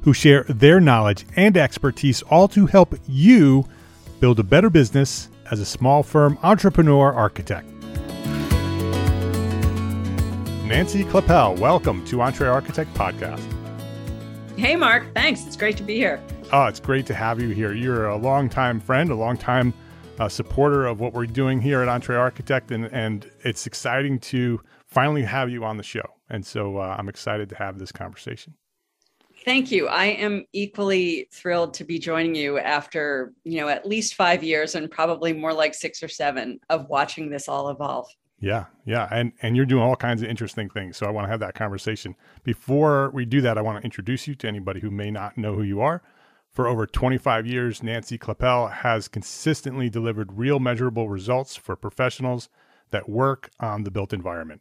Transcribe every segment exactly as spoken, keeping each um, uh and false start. who share their knowledge and expertise, all to help you build a better business as a small firm entrepreneur architect. Nancy Kleppel, welcome to Entree Architect Podcast. Hey, Mark. Thanks. It's great to be here. Oh, it's great to have you here. You're a longtime friend, a longtime uh, supporter of what we're doing here at Entree Architect, and, and it's exciting to finally have you on the show. And so uh, I'm excited to have this conversation. Thank you. I am equally thrilled to be joining you after, you know, at least five years and probably more like six or seven of watching this all evolve. Yeah. Yeah. And and you're doing all kinds of interesting things. So I want to have that conversation. Before we do that, I want to introduce you to anybody who may not know who you are. For over twenty-five years, Nancy Kleppel has consistently delivered real measurable results for professionals that work on the built environment.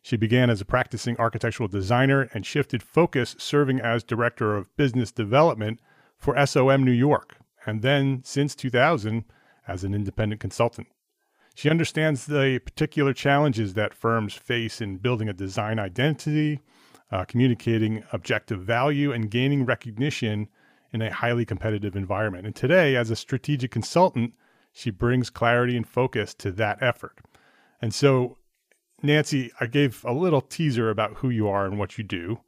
She began as a practicing architectural designer and shifted focus, serving as Director of Business Development for S O M New York, and then since two thousand as an independent consultant. She understands the particular challenges that firms face in building a design identity, uh, communicating objective value, and gaining recognition in a highly competitive environment. And today, as a strategic consultant, she brings clarity and focus to that effort. And so, Nancy, I gave a little teaser about who you are and what you do.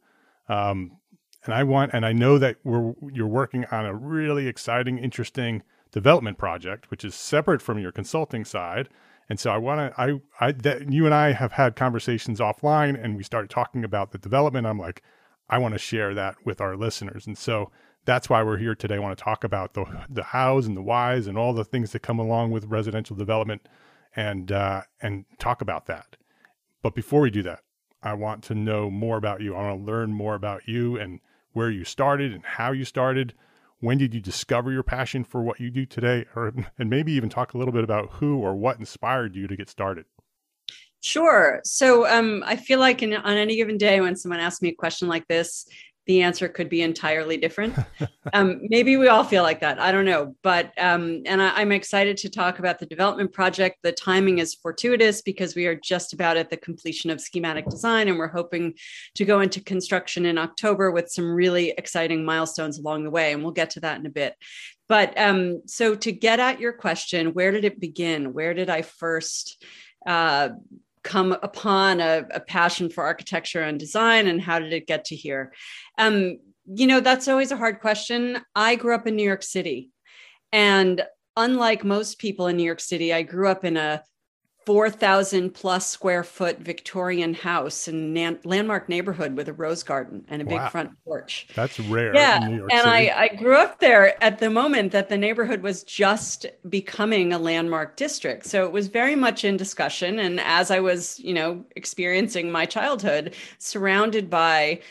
Um, and I want, and I know that we're, you're working on a really exciting, interesting development project, which is separate from your consulting side. And so I want to, I, I, that you and I have had conversations offline, and we started talking about the development. I'm like, I want to share that with our listeners. And so that's why we're here today. I want to talk about the, the hows and the whys and all the things that come along with residential development and, uh, and talk about that. But before we do that, I want to know more about you. I want to learn more about you and where you started and how you started. When did you discover your passion for what you do today? Or, and maybe even talk a little bit about who or what inspired you to get started. Sure. So um, I feel like in, on any given day when someone asks me a question like this, the answer could be entirely different. um, maybe we all feel like that. I don't know. But um, and I, I'm excited to talk about the development project. The timing is fortuitous because we are just about at the completion of schematic design, and we're hoping to go into construction in October with some really exciting milestones along the way. And we'll get to that in a bit. But um, so to get at your question, where did it begin? Where did I first uh, come upon a, a passion for architecture and design, and how did it get to here? Um, you know, that's always a hard question. I grew up in New York City, and unlike most people in New York City, I grew up in a four thousand plus square foot Victorian house in a landmark neighborhood with a rose garden and a wow. big front porch. That's rare. Yeah. In New York and City. I, I grew up there at the moment that the neighborhood was just becoming a landmark district. So it was very much in discussion. And as I was, you know, experiencing my childhood, surrounded by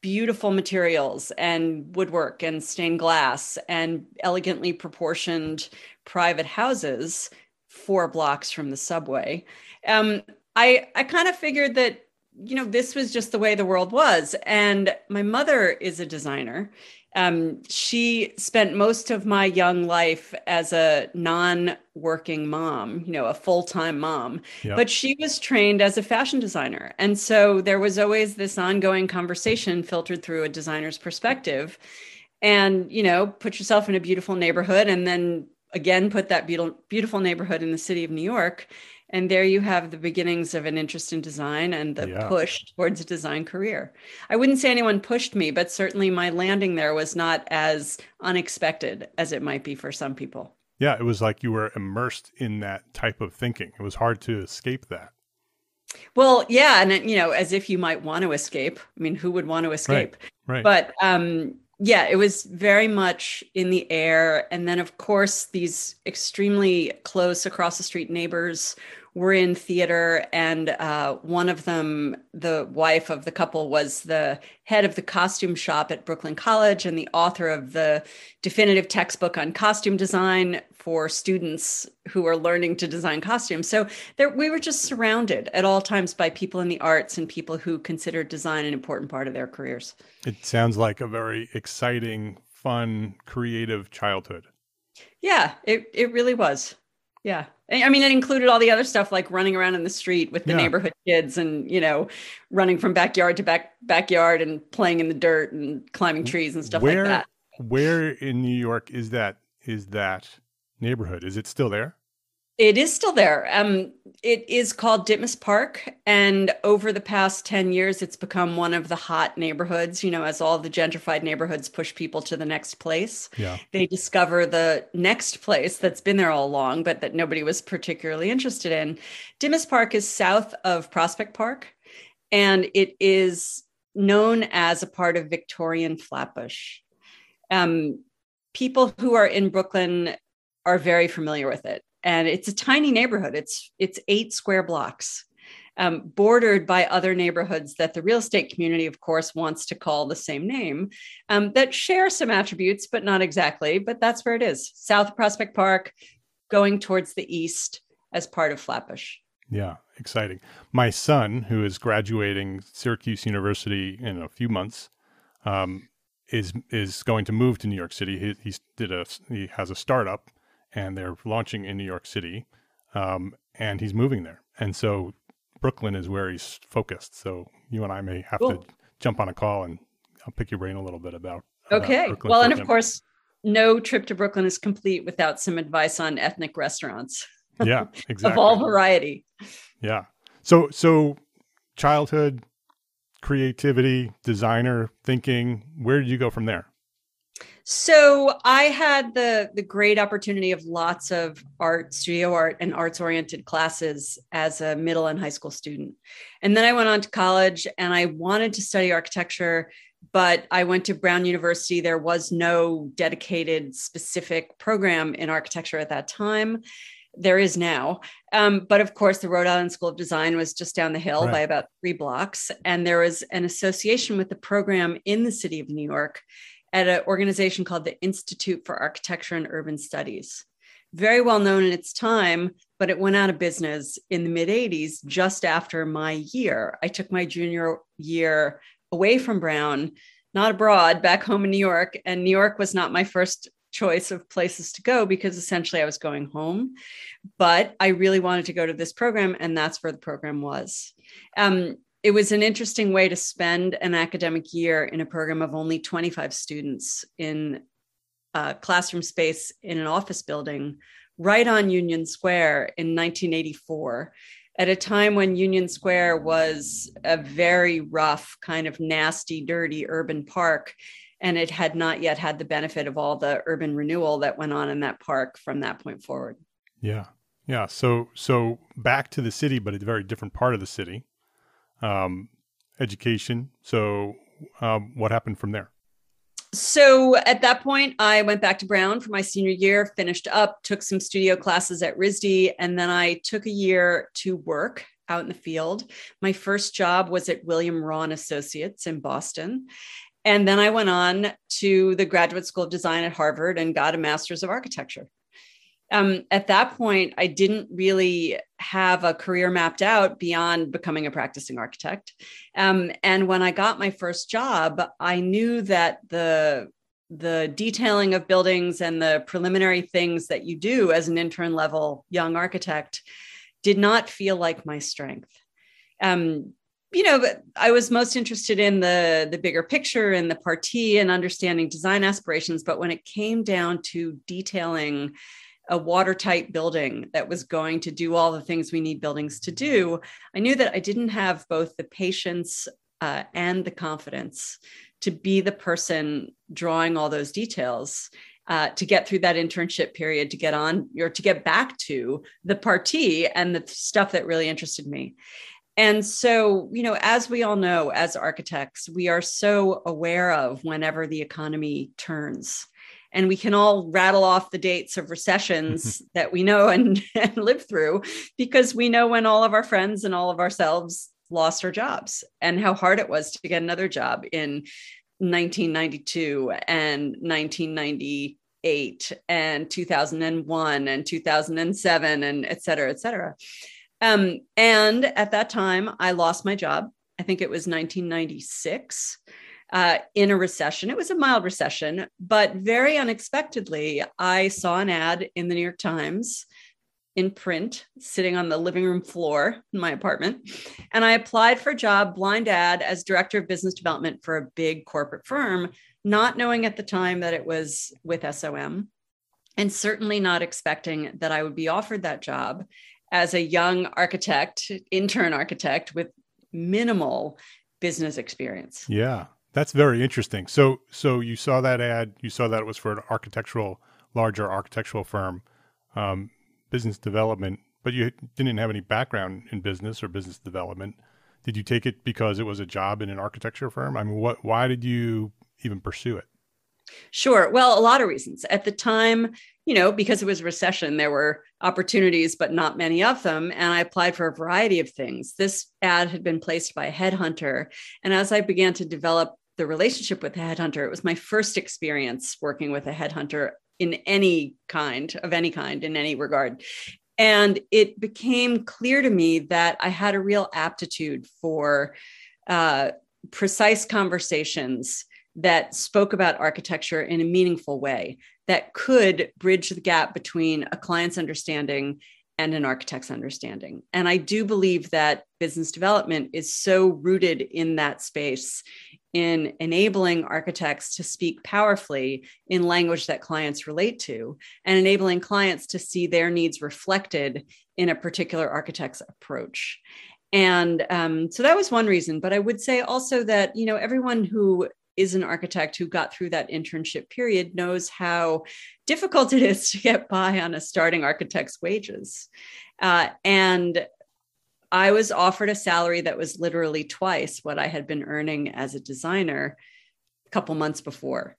beautiful materials and woodwork and stained glass and elegantly proportioned private houses four blocks from the subway. Um, I, I kind of figured that, you know, this was just the way the world was. And my mother is a designer. Um, she spent most of my young life as a non-working mom, you know, a full-time mom, yep. but she was trained as a fashion designer. And so there was always this ongoing conversation filtered through a designer's perspective and, you know, put yourself in a beautiful neighborhood and then again, put that beautiful, beautiful neighborhood in the city of New York. And there you have the beginnings of an interest in design and the yeah. push towards a design career. I wouldn't say anyone pushed me, but certainly my landing there was not as unexpected as it might be for some people. Yeah, it was like you were immersed in that type of thinking. It was hard to escape that. Well, yeah. And, you know, as if you might want to escape. I mean, who would want to escape? Right, right. But, um, yeah, it was very much in the air. And then, of course, these extremely close across the street neighbors were in theater. And uh, one of them, the wife of the couple, was the head of the costume shop at Brooklyn College and the author of the definitive textbook on costume design for students who are learning to design costumes. So there, we were just surrounded at all times by people in the arts and people who considered design an important part of their careers. It sounds like a very exciting, fun, creative childhood. Yeah, it, it really was. Yeah. I mean, it included all the other stuff like running around in the street with the yeah. neighborhood kids and, you know, running from backyard to back backyard and playing in the dirt and climbing trees and stuff where, like that. Where in New York is that is that? neighborhood? Is it still there? It is still there. Um, it is called Ditmas Park. And over the past ten years, it's become one of the hot neighborhoods, you know, as all the gentrified neighborhoods push people to the next place. Yeah. They discover the next place that's been there all along, but that nobody was particularly interested in. Ditmas Park is south of Prospect Park, and it is known as a part of Victorian Flatbush. Um, people who are in Brooklyn are very familiar with it. And it's a tiny neighborhood. It's it's eight square blocks, um, bordered by other neighborhoods that the real estate community, of course, wants to call the same name, um, that share some attributes, but not exactly. But that's where it is. South Prospect Park, going towards the east as part of Flatbush. Yeah, exciting. My son, who is graduating Syracuse University in a few months, um, is is going to move to New York City. He, he's did a, he has a startup. And they're launching in New York City, um, and he's moving there. And so Brooklyn is where he's focused. So you and I may have cool. to jump on a call, and I'll pick your brain a little bit about, okay. about Brooklyn. Well, and of course, no trip to Brooklyn is complete without some advice on ethnic restaurants. Yeah, exactly. Of all variety. Yeah. So, so childhood, creativity, designer thinking, where did you go from there? So I had the the great opportunity of lots of art, studio art and arts-oriented classes as a middle and high school student. And then I went on to college and I wanted to study architecture, but I went to Brown University. There was no dedicated specific program in architecture at that time. There is now. Um, but of course, the Rhode Island School of Design was just down the hill right. by about three blocks. And there was an association with the program in the city of New York at an organization called the Institute for Architecture and Urban Studies. Very well known in its time, but it went out of business in the mid eighties, just after my year. I took my junior year away from Brown, not abroad, back home in New York. And New York was not my first choice of places to go because essentially I was going home. But I really wanted to go to this program, and that's where the program was. Um, It was an interesting way to spend an academic year in a program of only twenty-five students in a classroom space in an office building right on Union Square in nineteen eighty-four at a time when Union Square was a very rough, kind of nasty, dirty urban park, and it had not yet had the benefit of all the urban renewal that went on in that park from that point forward. Yeah. Yeah. So, so back to the city, but a very different part of the city. Um, education. So um, what happened from there? So at that point, I went back to Brown for my senior year, finished up, took some studio classes at RISD, and then I took a year to work out in the field. My first job was at William Rawn Associates in Boston. And then I went on to the Graduate School of Design at Harvard and got a master's of architecture. Um, at that point, I didn't really have a career mapped out beyond becoming a practicing architect. Um, and when I got my first job, I knew that the, the detailing of buildings and the preliminary things that you do as an intern level young architect did not feel like my strength. Um, you know, but I was most interested in the, the bigger picture and the partie and understanding design aspirations. But when it came down to detailing a watertight building that was going to do all the things we need buildings to do, I knew that I didn't have both the patience uh, and the confidence to be the person drawing all those details uh, to get through that internship period, to get on or to get back to the partie and the stuff that really interested me. And so, you know, as we all know, as architects, we are so aware of whenever the economy turns. And we can all rattle off the dates of recessions that we know and, and live through, because we know when all of our friends and all of ourselves lost our jobs and how hard it was to get another job in nineteen ninety-two and nineteen ninety-eight and two thousand one and two thousand seven and et cetera, et cetera. Um, and at that time, I lost my job. I think it was nineteen ninety-six. Uh, in a recession. It was a mild recession, but very unexpectedly, I saw an ad in the New York Times in print sitting on the living room floor in my apartment. And I applied for a job, blind ad, as director of business development for a big corporate firm, not knowing at the time that it was with S O M, and certainly not expecting that I would be offered that job as a young architect, intern architect with minimal business experience. Yeah. That's very interesting. So, so you saw that ad, you saw that it was for an architectural, larger architectural firm, um, business development, but you didn't have any background in business or business development. Did you take it because it was a job in an architecture firm? I mean, what, why did you even pursue it? Sure. Well, a lot of reasons. At the time, you know, because it was a recession, there were opportunities, but not many of them. And I applied for a variety of things. This ad had been placed by a headhunter. And as I began to develop the relationship with the headhunter, it was my first experience working with a headhunter in any kind, of any kind, in any regard. And it became clear to me that I had a real aptitude for uh, precise conversations that spoke about architecture in a meaningful way that could bridge the gap between a client's understanding and an architect's understanding. And I do believe that business development is so rooted in that space, in enabling architects to speak powerfully in language that clients relate to, and enabling clients to see their needs reflected in a particular architect's approach. And um, so that was one reason. But I would say also that, you know, everyone who is an architect who got through that internship period knows how difficult it is to get by on a starting architect's wages. Uh, and I was offered a salary that was literally twice what I had been earning as a designer a couple months before.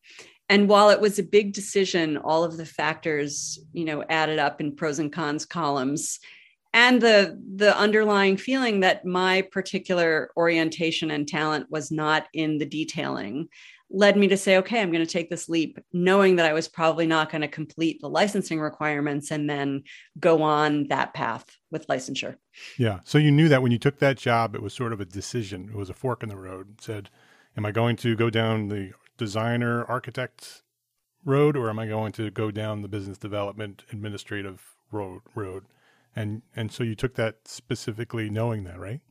And while it was a big decision, all of the factors, you know, added up in pros and cons columns, and the, the underlying feeling that my particular orientation and talent was not in the detailing led me to say, okay, I'm going to take this leap, knowing that I was probably not going to complete the licensing requirements and then go on that path with licensure. Yeah. So you knew that when you took that job, it was sort of a decision. It was a fork in the road. It said, am I going to go down the designer architect road, or am I going to go down the business development administrative road road? And and so you took that specifically knowing that, right?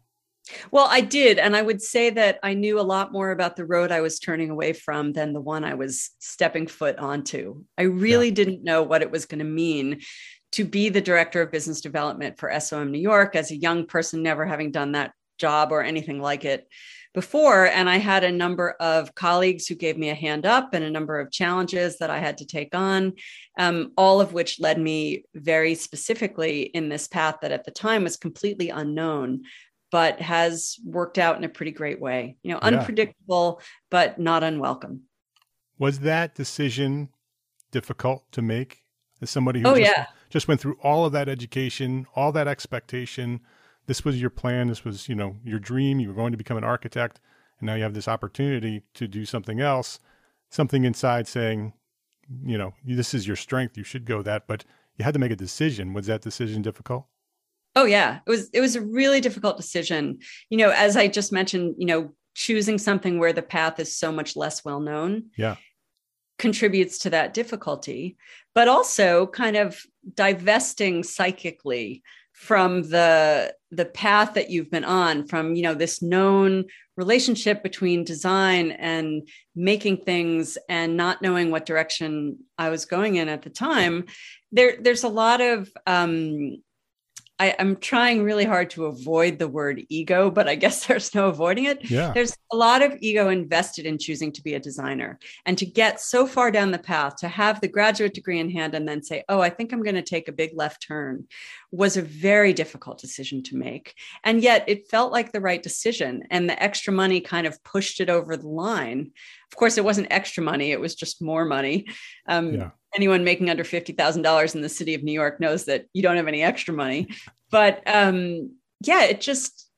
Well, I did. And I would say that I knew a lot more about the road I was turning away from than the one I was stepping foot onto. I really yeah. didn't know what it was going to mean to be the director of business development for S O M New York as a young person, never having done that job or anything like it before. And I had a number of colleagues who gave me a hand up and a number of challenges that I had to take on, um, all of which led me very specifically in this path that at the time was completely unknown, but has worked out in a pretty great way, you know, yeah. unpredictable, but not unwelcome. Was that decision difficult to make as somebody who oh, just, yeah. just went through all of that education, all that expectation? This was your plan. This was, you know, your dream. You were going to become an architect, and now you have this opportunity to do something else, something inside saying, you know, this is your strength. You should go that, but you had to make a decision. Was that decision difficult? Oh yeah. It was, it was a really difficult decision. You know, as I just mentioned, you know, choosing something where the path is so much less well known yeah. contributes to that difficulty, but also kind of divesting psychically from the, the path that you've been on, from, you know, this known relationship between design and making things and not knowing what direction I was going in at the time. There, there's a lot of, um, I, I'm trying really hard to avoid the word ego, but I guess there's no avoiding it. Yeah. There's a lot of ego invested in choosing to be a designer and to get so far down the path, to have the graduate degree in hand and then say, oh, I think I'm going to take a big left turn was a very difficult decision to make. And yet it felt like the right decision, and the extra money kind of pushed it over the line. Of course, it wasn't extra money. It was just more money. Um, yeah. Anyone making under fifty thousand dollars in the city of New York knows that you don't have any extra money. But um, yeah, it just,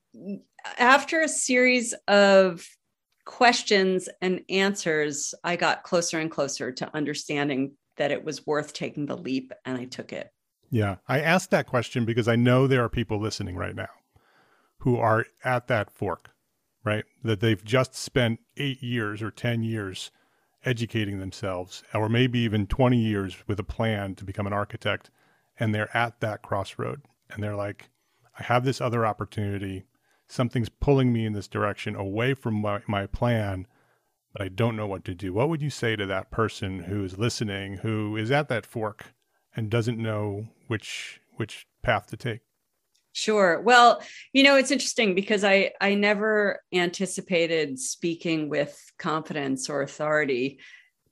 after a series of questions and answers, I got closer and closer to understanding that it was worth taking the leap, and I took it. Yeah. I asked that question because I know there are people listening right now who are at that fork, right? That they've just spent eight years or ten years educating themselves, or maybe even twenty years with a plan to become an architect. And they're at that crossroad and they're like, I have this other opportunity. Something's pulling me in this direction away from my, my plan, but I don't know what to do. What would you say to that person who is listening, who is at that fork and doesn't know which, which path to take? Sure. Well, you know, it's interesting because I, I never anticipated speaking with confidence or authority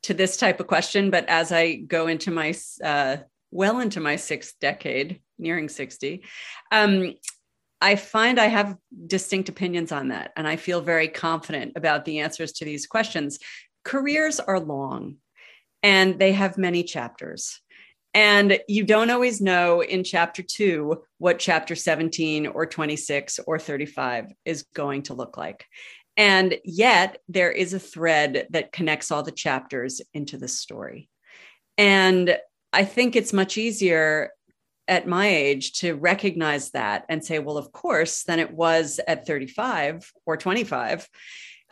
to this type of question. But as I go into my, uh, well into my sixth decade, nearing sixty, um, I find I have distinct opinions on that. And I feel very confident about the answers to these questions. Careers are long and they have many chapters. And you don't always know in chapter two what chapter seventeen or twenty-six or thirty-five is going to look like. And yet there is a thread that connects all the chapters into the story. And I think it's much easier at my age to recognize that and say, well, of course, than it was at thirty-five or twenty-five.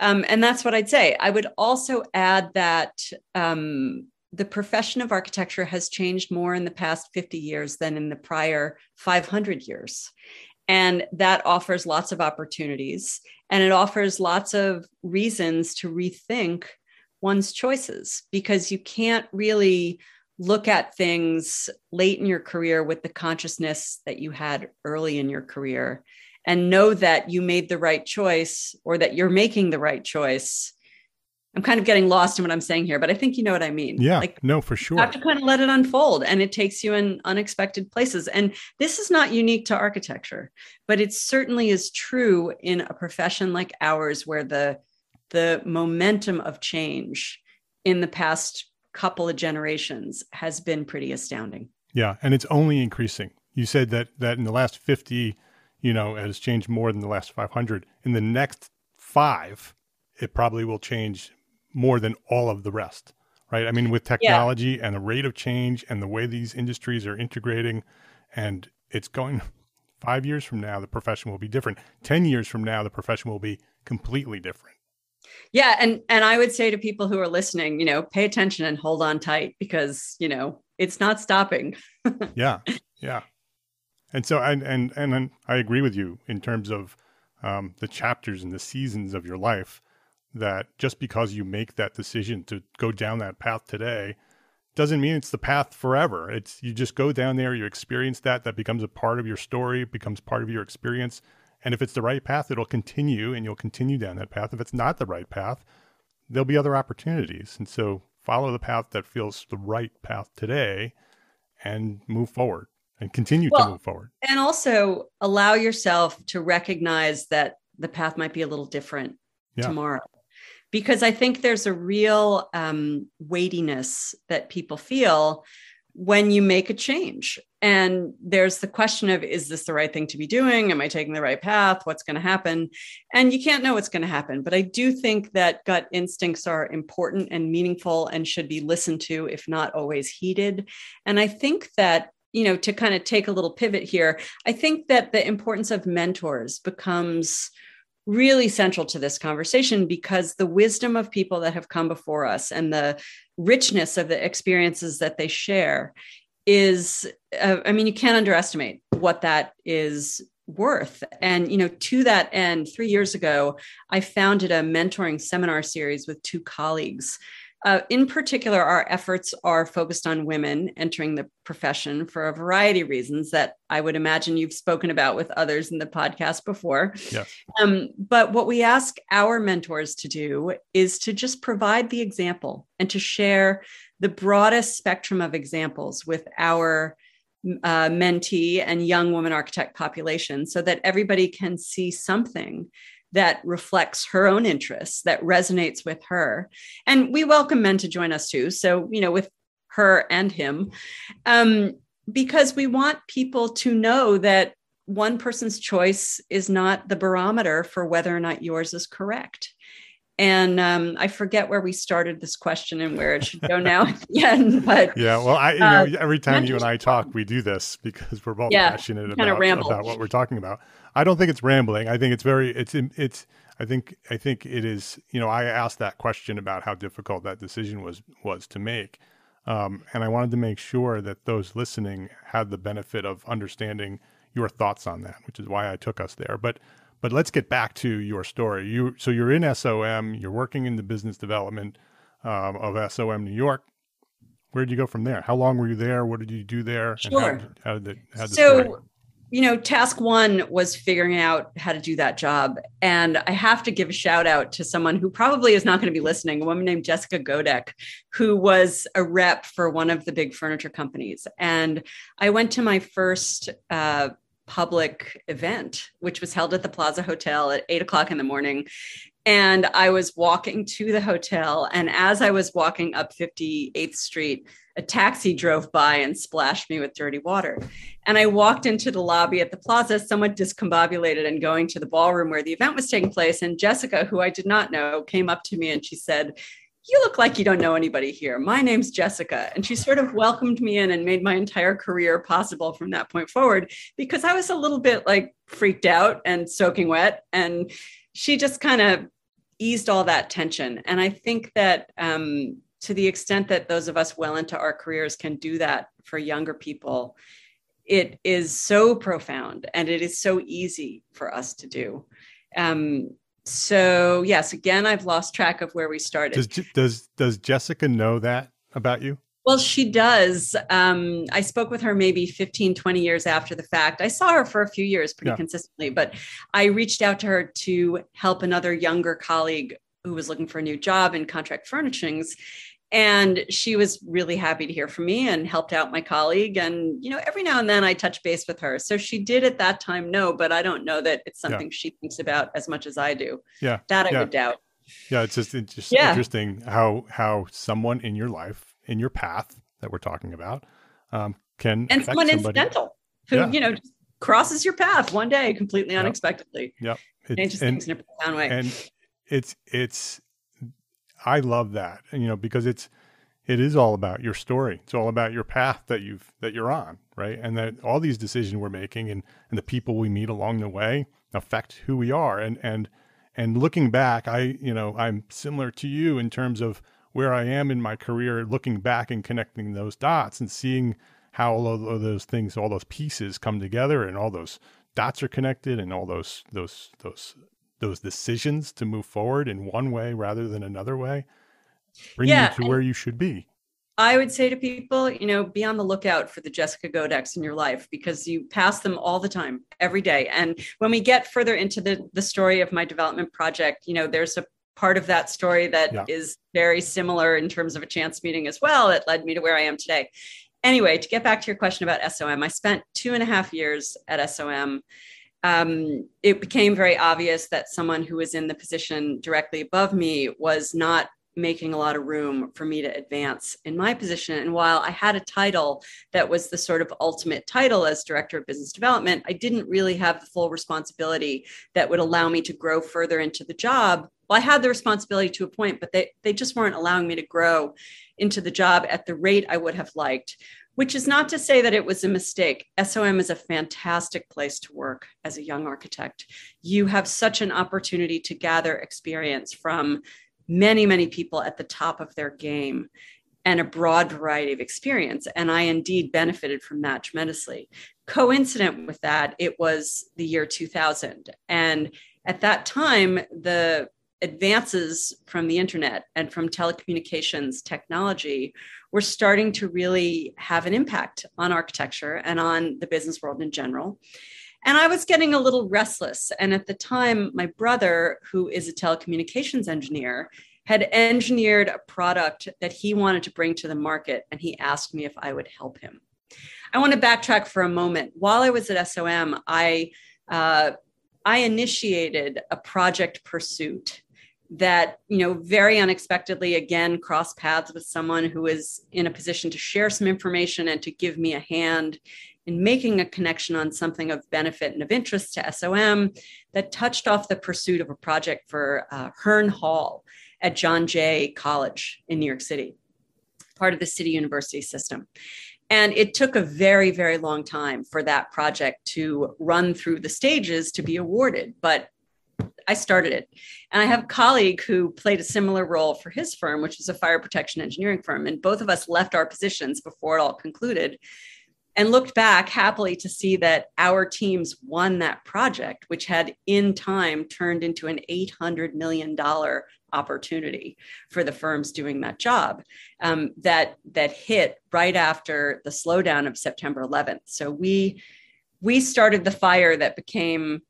Um, and that's what I'd say. I would also add that, um, the profession of architecture has changed more in the past fifty years than in the prior five hundred years. And that offers lots of opportunities, and it offers lots of reasons to rethink one's choices, because you can't really look at things late in your career with the consciousness that you had early in your career and know that you made the right choice or that you're making the right choice. I'm kind of getting lost in what I'm saying here, but I think you know what I mean. Yeah, like, no, for sure. You have to kind of let it unfold, and it takes you in unexpected places. And this is not unique to architecture, but it certainly is true in a profession like ours, where the, the momentum of change in the past couple of generations has been pretty astounding. Yeah, and it's only increasing. You said that that in the last fifty, you know, it has changed more than the last five hundred. In the next five, it probably will change more than all of the rest, right? I mean, with technology yeah. and the rate of change and the way these industries are integrating, and it's going five years from now, the profession will be different. ten years from now, the profession will be completely different. Yeah. And, and I would say to people who are listening, you know, pay attention and hold on tight, because, you know, it's not stopping. yeah. Yeah. And so, and, and, and I agree with you in terms of, um, the chapters and the seasons of your life, that just because you make that decision to go down that path today doesn't mean it's the path forever. It's, you just go down there, you experience that, that becomes a part of your story, becomes part of your experience. And if it's the right path, it'll continue and you'll continue down that path. If it's not the right path, there'll be other opportunities. And so follow the path that feels the right path today and move forward and continue well, to move forward. And also allow yourself to recognize that the path might be a little different yeah. tomorrow. Because I think there's a real um, weightiness that people feel when you make a change. And there's the question of, is this the right thing to be doing? Am I taking the right path? What's going to happen? And you can't know what's going to happen. But I do think that gut instincts are important and meaningful and should be listened to, if not always heeded. And I think that, you know, to kind of take a little pivot here, I think that the importance of mentors becomes really central to this conversation, because the wisdom of people that have come before us and the richness of the experiences that they share is, uh, I mean, you can't underestimate what that is worth. And, you know, to that end, three years ago, I founded a mentoring seminar series with two colleagues. Uh, in particular, our efforts are focused on women entering the profession for a variety of reasons that I would imagine you've spoken about with others in the podcast before. Yeah. Um, but what we ask our mentors to do is to just provide the example and to share the broadest spectrum of examples with our uh, mentee and young woman architect population, so that everybody can see something that reflects her own interests, that resonates with her. And we welcome men to join us too. So, you know, with her and him, um, because we want people to know that one person's choice is not the barometer for whether or not yours is correct. And um, I forget where we started this question and where it should go now at the end. But yeah, well, I, you uh, know, every time you and I talk, we do this because we're both yeah, passionate about, about what we're talking about. I don't think it's rambling. I think it's very, it's, it's, I think, I think it is, you know, I asked that question about how difficult that decision was, was to make. Um, and I wanted to make sure that those listening had the benefit of understanding your thoughts on that, which is why I took us there. But, but let's get back to your story. You, so you're in S O M, you're working in the business development um, of S O M New York. Where did you go from there? How long were you there? What did you do there? Sure. And how, how did it, how did so, the story? You know, task one was figuring out how to do that job. And I have to give a shout out to someone who probably is not going to be listening, a woman named Jessica Godek, who was a rep for one of the big furniture companies. And I went to my first uh, public event, which was held at the Plaza Hotel at eight o'clock in the morning. And I was walking to the hotel. And as I was walking up fifty-eighth Street, a taxi drove by and splashed me with dirty water. And I walked into the lobby at the Plaza, somewhat discombobulated and going to the ballroom where the event was taking place. And Jessica, who I did not know, came up to me and she said, "You look like you don't know anybody here. My name's Jessica." And she sort of welcomed me in and made my entire career possible from that point forward, because I was a little bit like freaked out and soaking wet. And she just kind of eased all that tension. And I think that, um, to the extent that those of us well into our careers can do that for younger people, it is so profound and it is so easy for us to do. Um, so yes, again, I've lost track of where we started. Does, does, does Jessica know that about you? Well, she does. Um, I spoke with her maybe fifteen, twenty years after the fact. I saw her for a few years pretty yeah. consistently, but I reached out to her to help another younger colleague who was looking for a new job in contract furnishings. And she was really happy to hear from me and helped out my colleague. And, you know, every now and then I touch base with her. So she did at that time know, but I don't know that it's something yeah. she thinks about as much as I do. Yeah. That I yeah. would doubt. Yeah. It's just, it's just yeah. interesting how, how someone in your life, in your path that we're talking about, um, can and someone somebody. incidental who, yeah. you know, just crosses your path one day completely yep. unexpectedly. Yeah. Changes and, things in a profound way. And it's, it's, I love that, you know, because it's, it is all about your story. It's all about your path that you've, that you're on. Right. And that all these decisions we're making and, and the people we meet along the way affect who we are. And, and, and looking back, I, you know, I'm similar to you in terms of where I am in my career, looking back and connecting those dots and seeing how all of those things, all those pieces come together and all those dots are connected and all those those those those decisions to move forward in one way rather than another way bring yeah, you to where you should be. I would say to people, you know, be on the lookout for the Jessica Godeks in your life, because you pass them all the time, every day. And when we get further into the the story of my development project, you know, there's a part of that story that yeah. is very similar in terms of a chance meeting as well. It led me to where I am today. Anyway, to get back to your question about S O M, I spent two and a half years at S O M. Um, it became very obvious that someone who was in the position directly above me was not making a lot of room for me to advance in my position. And while I had a title that was the sort of ultimate title as director of business development, I didn't really have the full responsibility that would allow me to grow further into the job. Well, I had the responsibility to a point, but they, they just weren't allowing me to grow into the job at the rate I would have liked, which is not to say that it was a mistake. S O M is a fantastic place to work as a young architect. You have such an opportunity to gather experience from many, many people at the top of their game and a broad variety of experience. And I indeed benefited from that tremendously. Coincident with that, it was the year two thousand. And at that time, the advances from the internet and from telecommunications technology were starting to really have an impact on architecture and on the business world in general. And I was getting a little restless. And at the time, my brother, who is a telecommunications engineer, had engineered a product that he wanted to bring to the market. And he asked me if I would help him. I want to backtrack for a moment. While I was at S O M, I, uh, I initiated a project pursuit that, you know, very unexpectedly, again, crossed paths with someone who is in a position to share some information and to give me a hand in making a connection on something of benefit and of interest to S O M that touched off the pursuit of a project for uh, Haaren Hall at John Jay College in New York City, part of the city university system. And it took a very, very long time for that project to run through the stages to be awarded, but I started it. And I have a colleague who played a similar role for his firm, which is a fire protection engineering firm. And both of us left our positions before it all concluded and looked back happily to see that our teams won that project, which had in time turned into an eight hundred million dollars opportunity for the firms doing that job um, that, that hit right after the slowdown of September eleventh. So we, we started the fire that became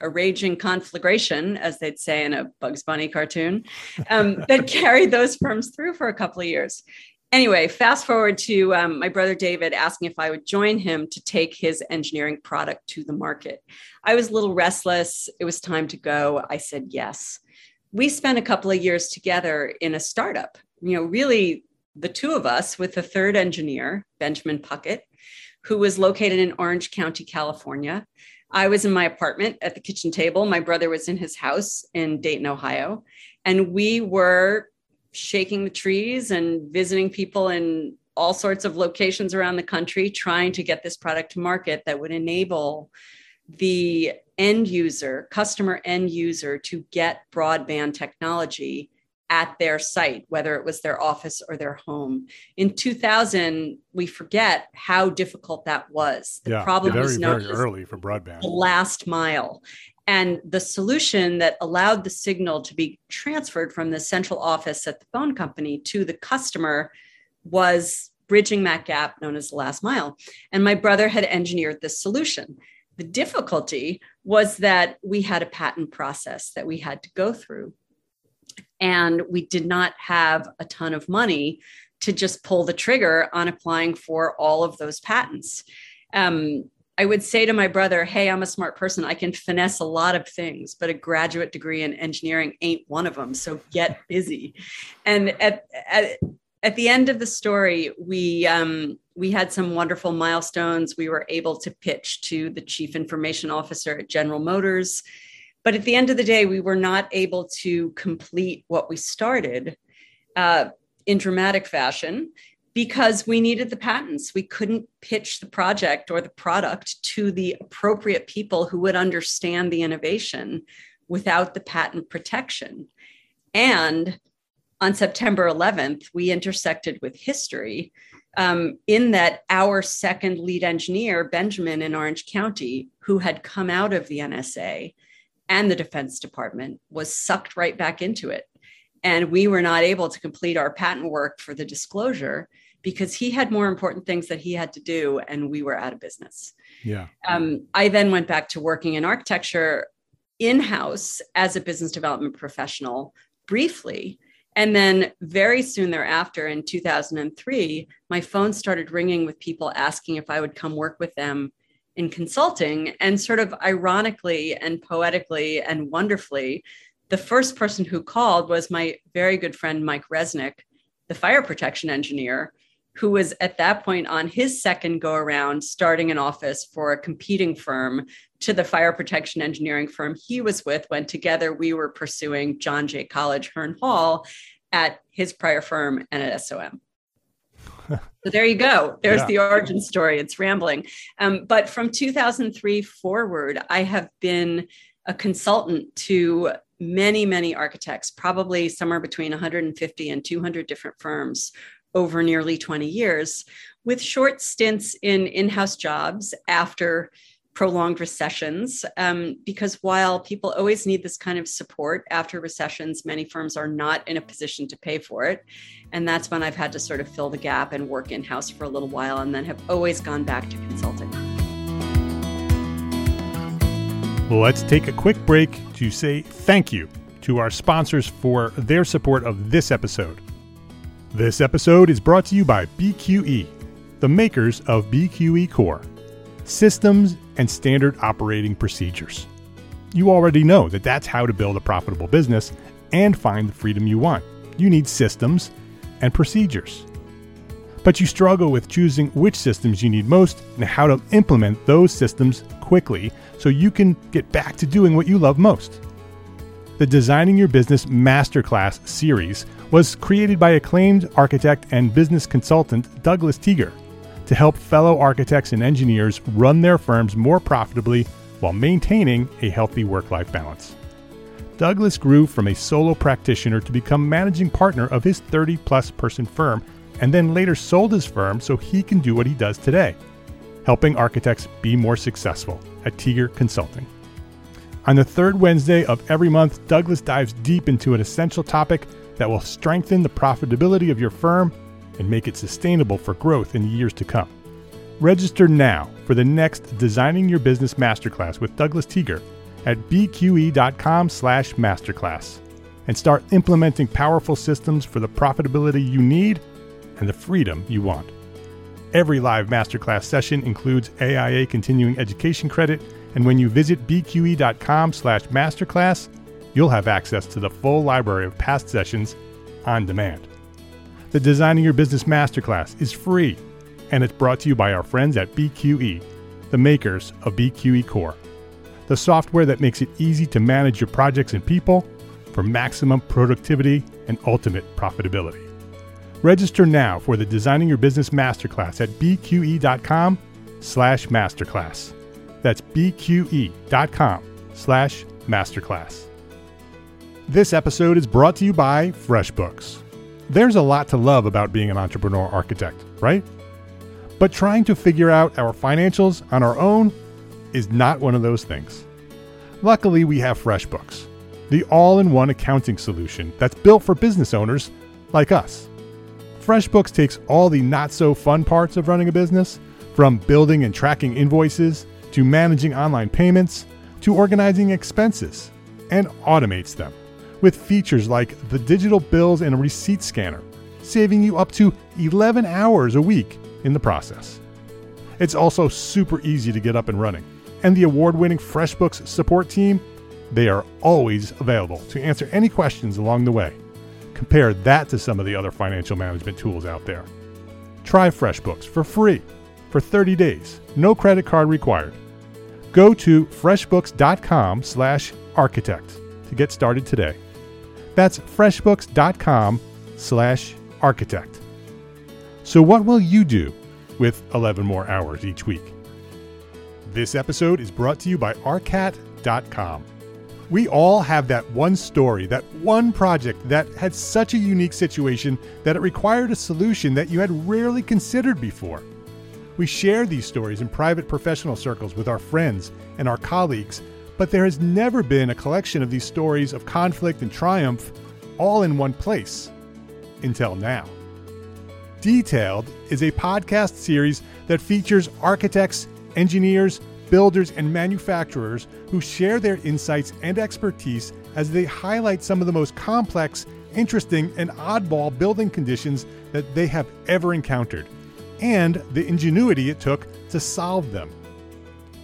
a raging conflagration, as they'd say in a Bugs Bunny cartoon, um, that carried those firms through for a couple of years. Anyway, fast forward to um, my brother David asking if I would join him to take his engineering product to the market. I was a little restless. It was time to go. I said yes. We spent a couple of years together in a startup, you know, really the two of us with the third engineer, Benjamin Puckett, who was located in Orange County, California. I was in my apartment at the kitchen table. My brother was in his house in Dayton, Ohio, and we were shaking the trees and visiting people in all sorts of locations around the country, trying to get this product to market that would enable the end user, customer end user, to get broadband technology at their site, whether it was their office or their home. In two thousand, we forget how difficult that was. The yeah, problem very, was known very early for broadband, the last mile. And the solution that allowed the signal to be transferred from the central office at the phone company to the customer was bridging that gap known as the last mile. And my brother had engineered this solution. The difficulty was that we had a patent process that we had to go through. And we did not have a ton of money to just pull the trigger on applying for all of those patents. Um, I would say to my brother, hey, I'm a smart person. I can finesse a lot of things, but a graduate degree in engineering ain't one of them. So get busy. And at at, at the end of the story, we um, we had some wonderful milestones. We were able to pitch to the chief information officer at General Motors. But at the end of the day, we were not able to complete what we started uh, in dramatic fashion, because we needed the patents. We couldn't pitch the project or the product to the appropriate people who would understand the innovation without the patent protection. And on September eleventh, we intersected with history um, in that our second lead engineer, Benjamin in Orange County, who had come out of the N S A and the Defense Department, was sucked right back into it. And we were not able to complete our patent work for the disclosure because he had more important things that he had to do and we were out of business. Yeah. Um, I then went back to working in architecture in-house as a business development professional briefly. And then very soon thereafter in two thousand three, my phone started ringing with people asking if I would come work with them in consulting. And sort of ironically and poetically and wonderfully, the first person who called was my very good friend, Mike Resnick, the fire protection engineer, who was at that point on his second go around starting an office for a competing firm to the fire protection engineering firm he was with when together we were pursuing John Jay College, Haaren Hall at his prior firm and at S O M. So there you go. There's yeah. the origin story. It's rambling. Um, but from two thousand three forward, I have been a consultant to many, many architects, probably somewhere between one hundred fifty and two hundred different firms over nearly twenty years, with short stints in in-house jobs after prolonged recessions. Um, because while people always need this kind of support after recessions, many firms are not in a position to pay for it. And that's when I've had to sort of fill the gap and work in-house for a little while, and then have always gone back to consulting. Let's take a quick break to say thank you to our sponsors for their support of this episode. This episode is brought to you by B Q E, the makers of B Q E Core, systems and standard operating procedures. You already know that that's how to build a profitable business and find the freedom you want. You need systems and procedures. But you struggle with choosing which systems you need most and how to implement those systems quickly so you can get back to doing what you love most. The Designing Your Business Masterclass series was created by acclaimed architect and business consultant Douglas Teager to help fellow architects and engineers run their firms more profitably while maintaining a healthy work-life balance. Douglas grew from a solo practitioner to become managing partner of his thirty-plus person firm and then later sold his firm so he can do what he does today, helping architects be more successful at Teager Consulting. On the third Wednesday of every month, Douglas dives deep into an essential topic that will strengthen the profitability of your firm and make it sustainable for growth in the years to come. Register now for the next Designing Your Business Masterclass with Douglas Teager at b q e dot com slash masterclass and start implementing powerful systems for the profitability you need and the freedom you want. Every live masterclass session includes A I A continuing education credit, and when you visit b q e dot com slash masterclass, you'll have access to the full library of past sessions on demand. The Designing Your Business Masterclass is free, and it's brought to you by our friends at B Q E, the makers of B Q E Core, the software that makes it easy to manage your projects and people for maximum productivity and ultimate profitability. Register now for the Designing Your Business Masterclass at b q e dot com slash masterclass. That's b q e dot com slash masterclass. This episode is brought to you by FreshBooks. There's a lot to love about being an entrepreneur architect, right? But trying to figure out our financials on our own is not one of those things. Luckily, we have FreshBooks, the all-in-one accounting solution that's built for business owners like us. FreshBooks takes all the not-so-fun parts of running a business, from building and tracking invoices, to managing online payments, to organizing expenses, and automates them with features like the digital bills and a receipt scanner, saving you up to eleven hours a week in the process. It's also super easy to get up and running, and the award-winning FreshBooks support team, they are always available to answer any questions along the way. Compare that to some of the other financial management tools out there. Try FreshBooks for free for thirty days, no credit card required. Go to freshbooks dot com slash architect to get started today. That's freshbooks dot com slash architect. So what will you do with eleven more hours each week? This episode is brought to you by R C A T dot com. We all have that one story, that one project that had such a unique situation that it required a solution that you had rarely considered before. We share these stories in private professional circles with our friends and our colleagues, but there has never been a collection of these stories of conflict and triumph all in one place, until now. Detailed is a podcast series that features architects, engineers, builders, and manufacturers who share their insights and expertise as they highlight some of the most complex, interesting, and oddball building conditions that they have ever encountered, and the ingenuity it took to solve them.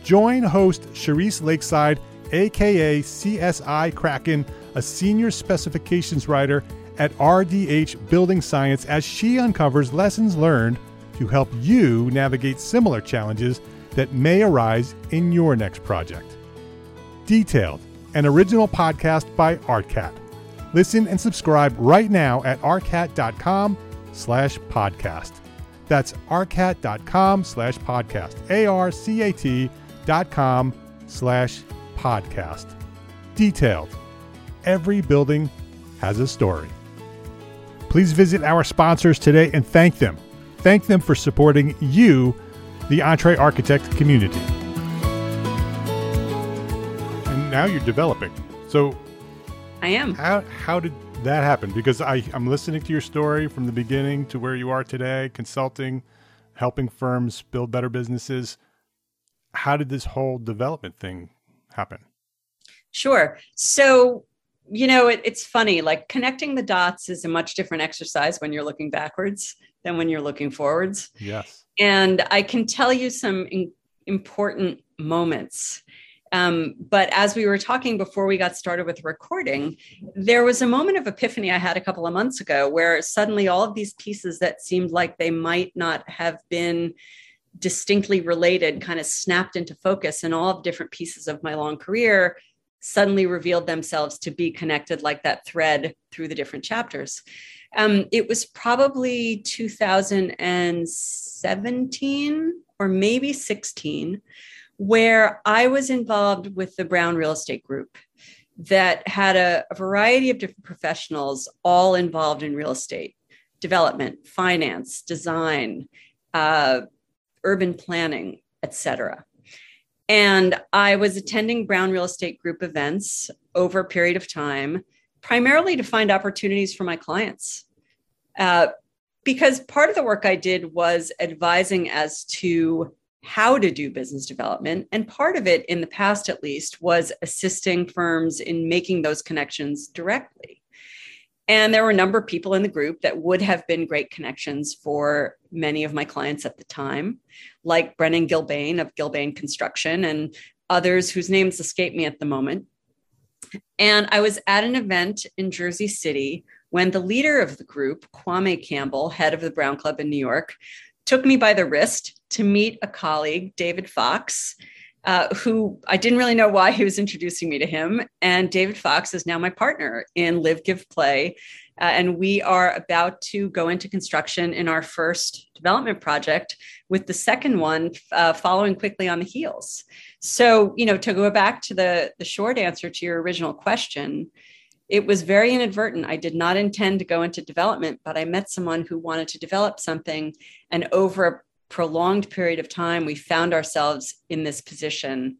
Join host Charisse Lakeside, aka C S I Kraken, a senior specifications writer at R D H Building Science, as she uncovers lessons learned to help you navigate similar challenges that may arise in your next project. Detailed, an original podcast by ArtCat. Listen and subscribe right now at artcat.com slash podcast. That's artcat.com slash podcast, A-R-C-A-T dot com slash podcast. Detailed. Every building has a story. Please visit our sponsors today and thank them. Thank them for supporting you, the Entree Architect community. And now you're developing. So I am. How how did that happen? Because I, I'm listening to your story from the beginning to where you are today, consulting, helping firms build better businesses. How did this whole development thing happen? Sure. So, you know, it, it's funny, like connecting the dots is a much different exercise when you're looking backwards than when you're looking forwards. Yes. And I can tell you some in- important moments. Um, but as we were talking before we got started with recording, there was a moment of epiphany I had a couple of months ago where suddenly all of these pieces that seemed like they might not have been distinctly related kind of snapped into focus, and all of different pieces of my long career suddenly revealed themselves to be connected like that thread through the different chapters. Um, it was probably two thousand seventeen or maybe sixteen, where I was involved with the Brown Real Estate Group that had a, a variety of different professionals all involved in real estate, development, finance, design, uh, urban planning, et cetera. And I was attending Brown Real Estate Group events over a period of time, primarily to find opportunities for my clients. Uh, because part of the work I did was advising as to how to do business development. And part of it, in the past at least, was assisting firms in making those connections directly. And there were a number of people in the group that would have been great connections for many of my clients at the time, like Brennan Gilbane of Gilbane Construction and others whose names escape me at the moment. And I was at an event in Jersey City when the leader of the group, Kwame Campbell, head of the Brown Club in New York, took me by the wrist to meet a colleague, David Fox, uh, who I didn't really know why he was introducing me to him. And David Fox is now my partner in Live, Give, Play. Uh, and we are about to go into construction in our first development project, with the second one uh, following quickly on the heels. So, you know, to go back to the, the short answer to your original question, it was very inadvertent. I did not intend to go into development, but I met someone who wanted to develop something. And over a prolonged period of time, we found ourselves in this position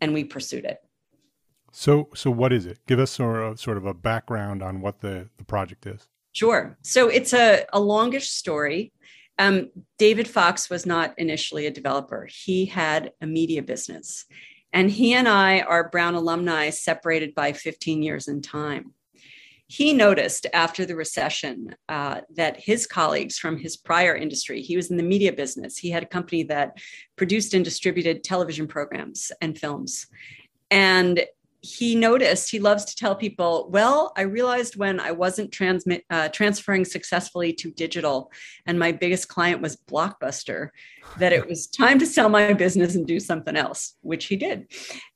and we pursued it. So so what is it? Give us sort of, sort of a background on what the, the project is. Sure. So it's a, a longish story. Um, David Fox was not initially a developer. He had a media business. And he and I are Brown alumni separated by fifteen years in time. He noticed after the recession uh, that his colleagues from his prior industry, he was in the media business. He had a company that produced and distributed television programs and films. And he noticed, he loves to tell people, well, I realized when I wasn't transmit, uh, transferring successfully to digital and my biggest client was Blockbuster, that it was time to sell my business and do something else, which he did.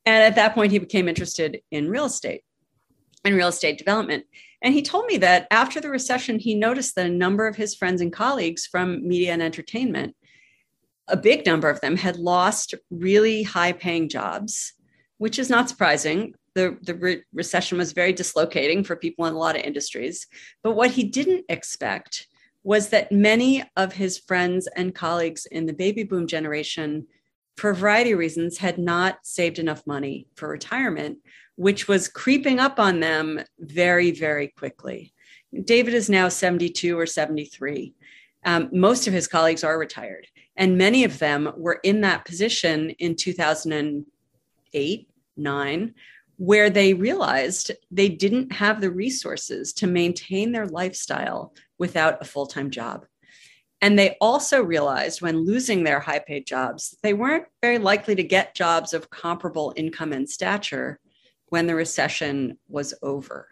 And at that point, he became interested in real estate and real estate development. And he told me that after the recession, he noticed that a number of his friends and colleagues from media and entertainment, a big number of them had lost really high paying jobs, which is not surprising. the, the re- recession was very dislocating for people in a lot of industries. But what he didn't expect was that many of his friends and colleagues in the baby boom generation, for a variety of reasons, had not saved enough money for retirement, which was creeping up on them very, very quickly. David is now seventy-two or seventy-three. Um, most of his colleagues are retired, and many of them were in that position in two thousand eight, nine, where they realized they didn't have the resources to maintain their lifestyle without a full-time job. And they also realized when losing their high-paid jobs, they weren't very likely to get jobs of comparable income and stature when the recession was over.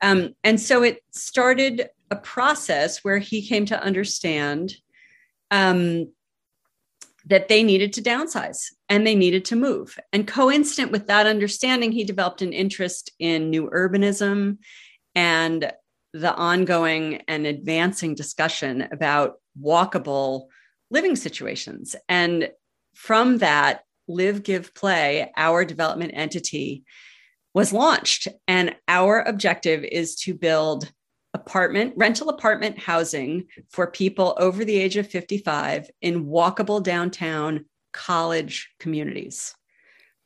Um, and so it started a process where he came to understand um, that they needed to downsize and they needed to move. And coincident with that understanding, he developed an interest in new urbanism and the ongoing and advancing discussion about walkable living situations. And from that, Live, Give, Play, our development entity, was launched. And our objective is to build apartment, rental apartment housing for people over the age of fifty-five in walkable downtown college communities.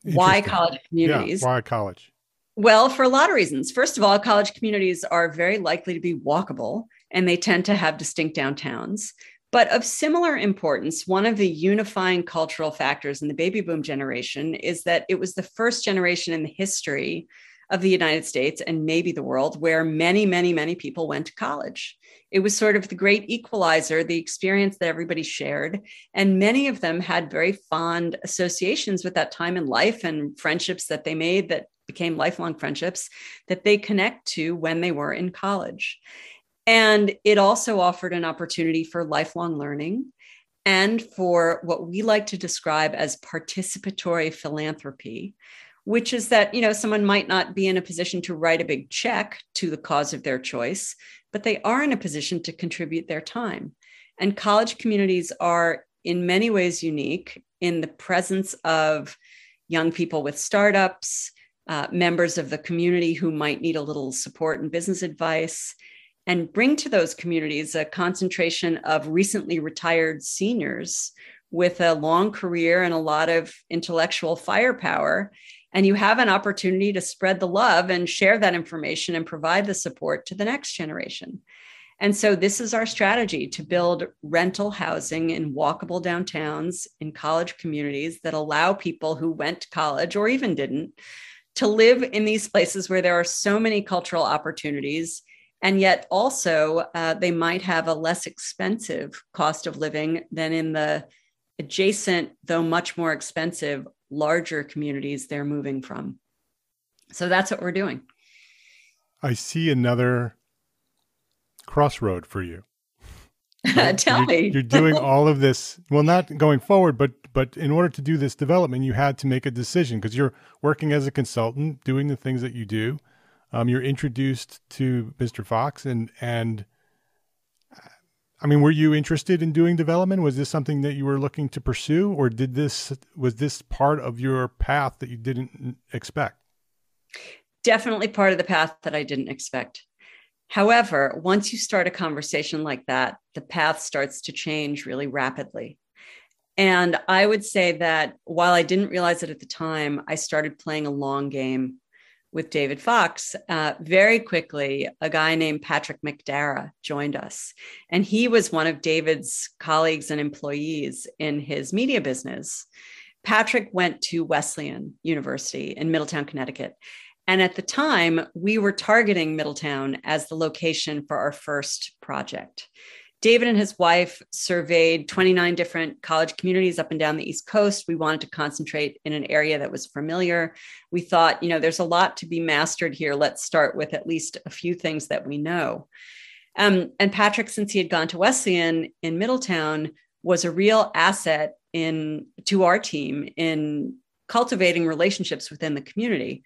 Why college communities? Yeah, why college? Well, for a lot of reasons. First of all, college communities are very likely to be walkable, and they tend to have distinct downtowns. But of similar importance, one of the unifying cultural factors in the baby boom generation is that it was the first generation in the history of the United States and maybe the world where many, many, many people went to college. It was sort of the great equalizer, the experience that everybody shared. And many of them had very fond associations with that time in life and friendships that they made that became lifelong friendships that they connect to when they were in college. And it also offered an opportunity for lifelong learning and for what we like to describe as participatory philanthropy, which is that, you know, someone might not be in a position to write a big check to the cause of their choice, but they are in a position to contribute their time. And college communities are in many ways unique in the presence of young people with startups, uh, members of the community who might need a little support and business advice, and bring to those communities a concentration of recently retired seniors with a long career and a lot of intellectual firepower. And you have an opportunity to spread the love and share that information and provide the support to the next generation. And so this is our strategy, to build rental housing in walkable downtowns, in college communities that allow people who went to college or even didn't to live in these places where there are so many cultural opportunities. And yet also uh, they might have a less expensive cost of living than in the adjacent, though much more expensive, larger communities they're moving from. So that's what we're doing. I see another crossroad for you. Tell you're, me. You're doing all of this, well, not going forward, but but in order to do this development, you had to make a decision because you're working as a consultant, doing the things that you do. Um, you're introduced to Mister Fox and, and I mean, were you interested in doing development? Was this something that you were looking to pursue, or did this, was this part of your path that you didn't expect? Definitely part of the path that I didn't expect. However, once you start a conversation like that, the path starts to change really rapidly. And I would say that while I didn't realize it at the time, I started playing a long game with David Fox. Uh, very quickly, a guy named Patrick MacLeamy joined us. And he was one of David's colleagues and employees in his media business. Patrick went to Wesleyan University in Middletown, Connecticut. And at the time, we were targeting Middletown as the location for our first project. David and his wife surveyed twenty-nine different college communities up and down the East Coast. We wanted to concentrate in an area that was familiar. We thought, you know, there's a lot to be mastered here. Let's start with at least a few things that we know. Um, and Patrick, since he had gone to Wesleyan in Middletown, was a real asset in to our team in cultivating relationships within the community.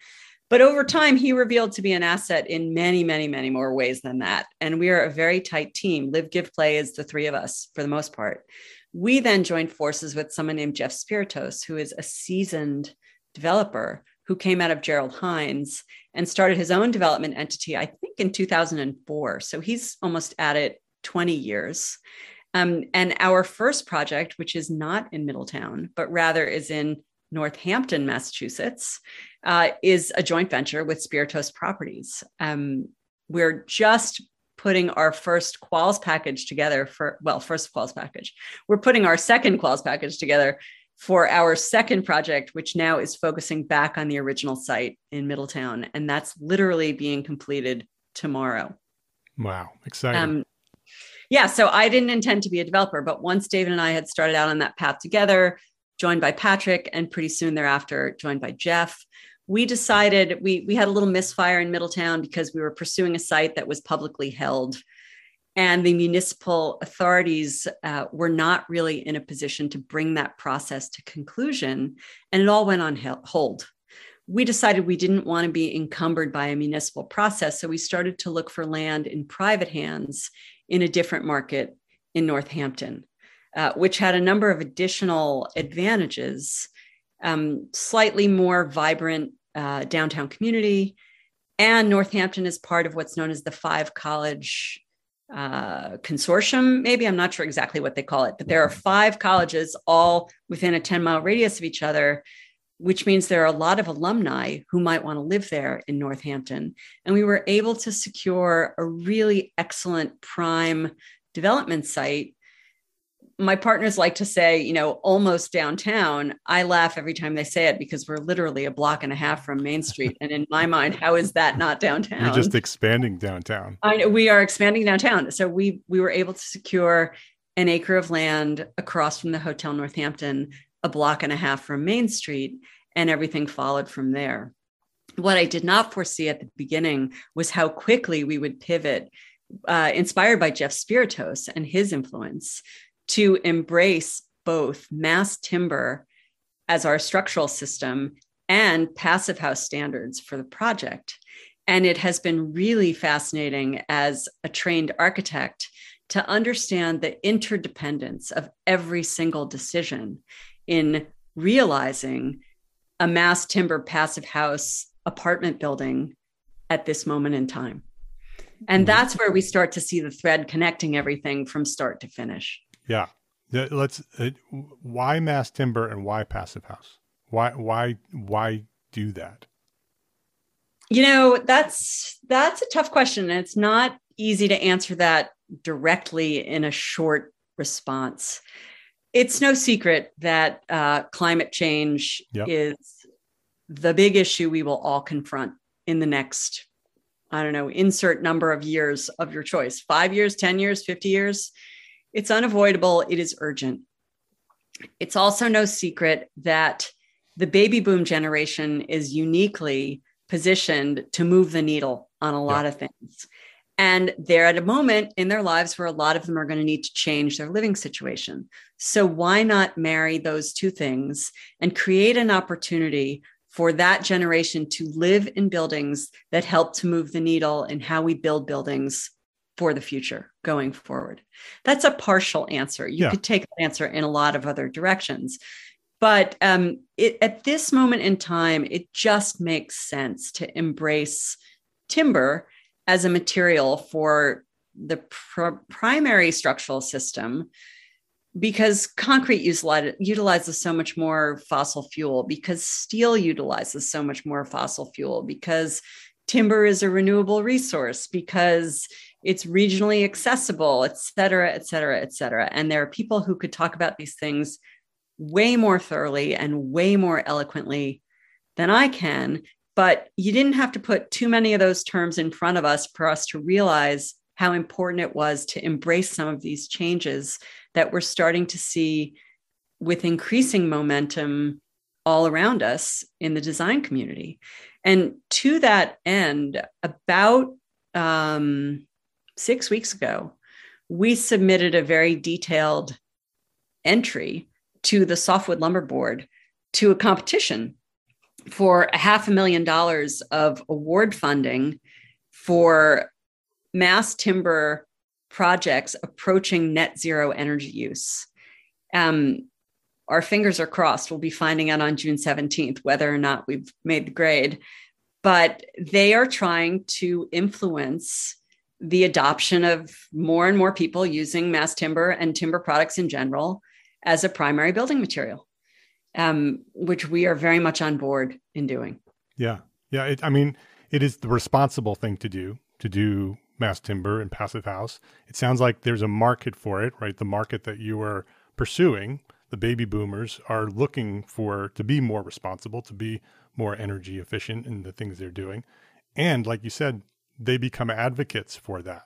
But over time, he revealed to be an asset in many, many, many more ways than that. And we are a very tight team. Live, Give, Play is the three of us for the most part. We then joined forces with someone named Jeff Spiritos, who is a seasoned developer who came out of Gerald Hines and started his own development entity, I think in two thousand four. So he's almost at it twenty years. Um, and our first project, which is not in Middletown, but rather is in Northampton, Massachusetts, uh, is a joint venture with Spiritos Properties. Um, we're just putting our first quals package together for, well, first quals package. We're putting our second quals package together for our second project, which now is focusing back on the original site in Middletown. And that's literally being completed tomorrow. Wow. Exciting. Um, yeah. So I didn't intend to be a developer, but once David and I had started out on that path together, joined by Patrick, and pretty soon thereafter, joined by Jeff. We decided we, we had a little misfire in Middletown because we were pursuing a site that was publicly held, and the municipal authorities uh, were not really in a position to bring that process to conclusion, and it all went on hold. We decided we didn't want to be encumbered by a municipal process, so we started to look for land in private hands in a different market in Northampton. Uh, which had a number of additional advantages, um, slightly more vibrant uh, downtown community. And Northampton is part of what's known as the Five College uh, Consortium, maybe. I'm not sure exactly what they call it, but there are five colleges all within a ten mile radius of each other, which means there are a lot of alumni who might want to live there in Northampton. And we were able to secure a really excellent prime development site. My partners like to say, you know, almost downtown. I laugh every time they say it because we're literally a block and a half from Main Street. And in my mind, how is that not downtown? You're just expanding downtown. I know, we are expanding downtown. So we we were able to secure an acre of land across from the Hotel Northampton, a block and a half from Main Street, and everything followed from there. What I did not foresee at the beginning was how quickly we would pivot, uh, inspired by Jeff Spiritos and his influence, to embrace both mass timber as our structural system and passive house standards for the project. And it has been really fascinating as a trained architect to understand the interdependence of every single decision in realizing a mass timber passive house apartment building at this moment in time. And that's where we start to see the thread connecting everything from start to finish. Yeah. Let's, uh, why mass timber and why passive house? Why, why, why do that? You know, that's, that's a tough question. And it's not easy to answer that directly in a short response. It's no secret that uh, climate change yep. is the big issue we will all confront in the next, I don't know, insert number of years of your choice, five years, ten years, fifty years. It's unavoidable. It is urgent. It's also no secret that the baby boom generation is uniquely positioned to move the needle on a lot yeah. of things. And they're at a moment in their lives where a lot of them are going to need to change their living situation. So why not marry those two things and create an opportunity for that generation to live in buildings that help to move the needle in how we build buildings for the future going forward? That's a partial answer. You yeah. could take that answer in a lot of other directions. But um, it, at this moment in time, it just makes sense to embrace timber as a material for the pr- primary structural system, because concrete util- utilizes so much more fossil fuel, because steel utilizes so much more fossil fuel, because timber is a renewable resource, because it's regionally accessible, et cetera, et cetera, et cetera. And there are people who could talk about these things way more thoroughly and way more eloquently than I can. But you didn't have to put too many of those terms in front of us for us to realize how important it was to embrace some of these changes that we're starting to see with increasing momentum all around us in the design community. And to that end, about um, Six weeks ago, we submitted a very detailed entry to the Softwood Lumber Board to a competition for a half a million dollars of award funding for mass timber projects approaching net zero energy use. Um, our fingers are crossed, we'll be finding out on June seventeenth whether or not we've made the grade. But they are trying to influence the adoption of more and more people using mass timber and timber products in general as a primary building material, um, which we are very much on board in doing. Yeah. Yeah. It, I mean, it is the responsible thing to do, to do mass timber and passive house. It sounds like there's a market for it, right? The market that you are pursuing, the baby boomers are looking for to be more responsible, to be more energy efficient in the things they're doing. And like you said, they become advocates for that.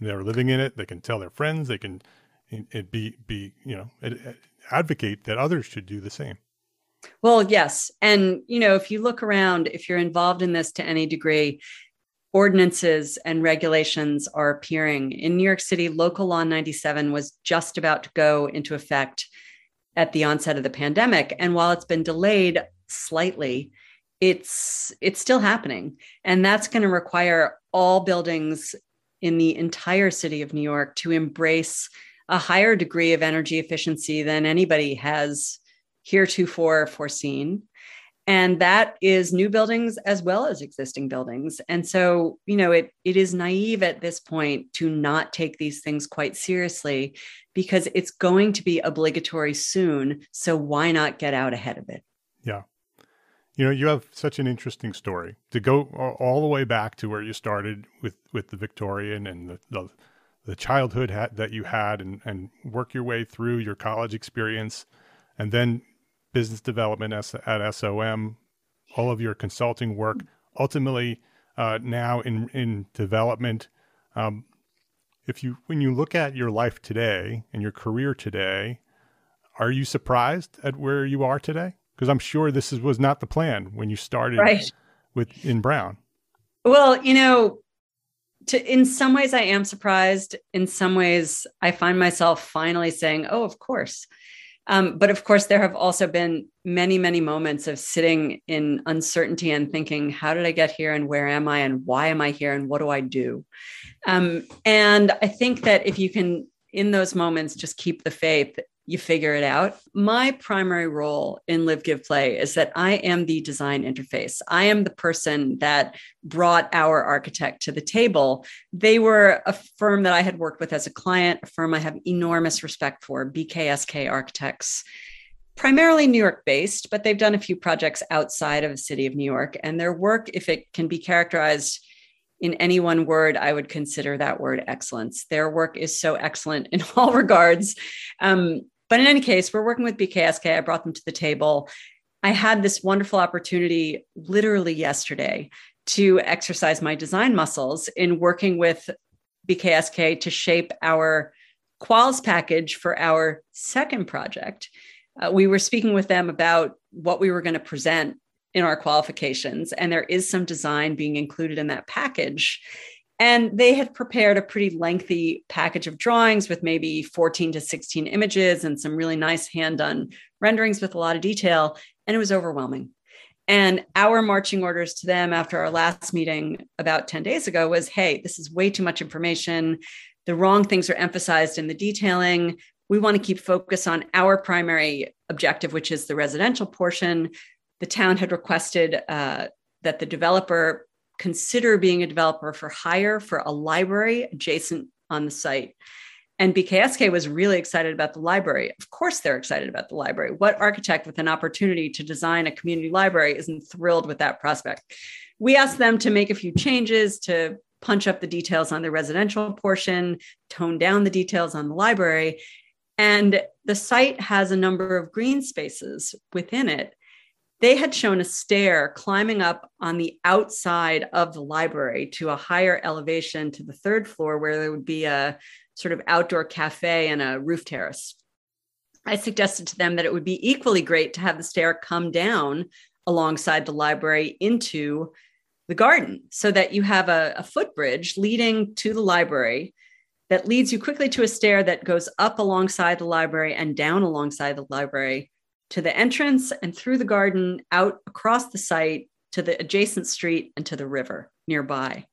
They're living in it. They can tell their friends, they can it be, be, you know, it, it advocate that others should do the same. Well, yes. And, you know, if you look around, if you're involved in this to any degree, ordinances and regulations are appearing. In New York City, Local Law ninety-seven was just about to go into effect at the onset of the pandemic. And while it's been delayed slightly, it's it's still happening. And that's going to require all buildings in the entire city of New York to embrace a higher degree of energy efficiency than anybody has heretofore foreseen. And that is new buildings as well as existing buildings. And so, you know, it it is naive at this point to not take these things quite seriously, because it's going to be obligatory soon. So why not get out ahead of it? Yeah. You know, you have such an interesting story to go all the way back to where you started with, with the Victorian and the, the, the childhood ha- that you had and, and work your way through your college experience and then business development at S O M, all of your consulting work, ultimately uh, now in in development. Um, if you when you look at your life today and your career today, are you surprised at where you are today? Because I'm sure this is, was not the plan when you started right. with in Brown. Well, you know, to, in some ways I am surprised. In some ways I find myself finally saying, "Oh, of course." Um, but of course, there have also been many, many moments of sitting in uncertainty and thinking, how did I get here and where am I and why am I here and what do I do? Um, and I think that if you can, in those moments, just keep the faith, you figure it out. My primary role in Live, Give, Play is that I am the design interface. I am the person that brought our architect to the table. They were a firm that I had worked with as a client, a firm I have enormous respect for, B K S K Architects, primarily New York-based, but they've done a few projects outside of the city of New York. And their work, if it can be characterized in any one word, I would consider that word excellence. Their work is so excellent in all regards. Um, but in any case, we're working with B K S K. I brought them to the table. I had this wonderful opportunity literally yesterday to exercise my design muscles in working with B K S K to shape our quals package for our second project. Uh, we were speaking with them about what we were going to present in our qualifications, and there is some design being included in that package. And they had prepared a pretty lengthy package of drawings with maybe fourteen to sixteen images and some really nice hand-done renderings with a lot of detail, and it was overwhelming. And our marching orders to them after our last meeting about ten days ago was, hey, this is way too much information. The wrong things are emphasized in the detailing. We want to keep focus on our primary objective, which is the residential portion. The town had requested uh, that the developer consider being a developer for hire for a library adjacent on the site. And B K S K was really excited about the library. Of course, they're excited about the library. What architect with an opportunity to design a community library isn't thrilled with that prospect? We asked them to make a few changes, to punch up the details on the residential portion, tone down the details on the library. And the site has a number of green spaces within it. They had shown a stair climbing up on the outside of the library to a higher elevation to the third floor where there would be a sort of outdoor cafe and a roof terrace. I suggested to them that it would be equally great to have the stair come down alongside the library into the garden so that you have a, a footbridge leading to the library that leads you quickly to a stair that goes up alongside the library and down alongside the library to the entrance and through the garden, out across the site, to the adjacent street and to the river nearby.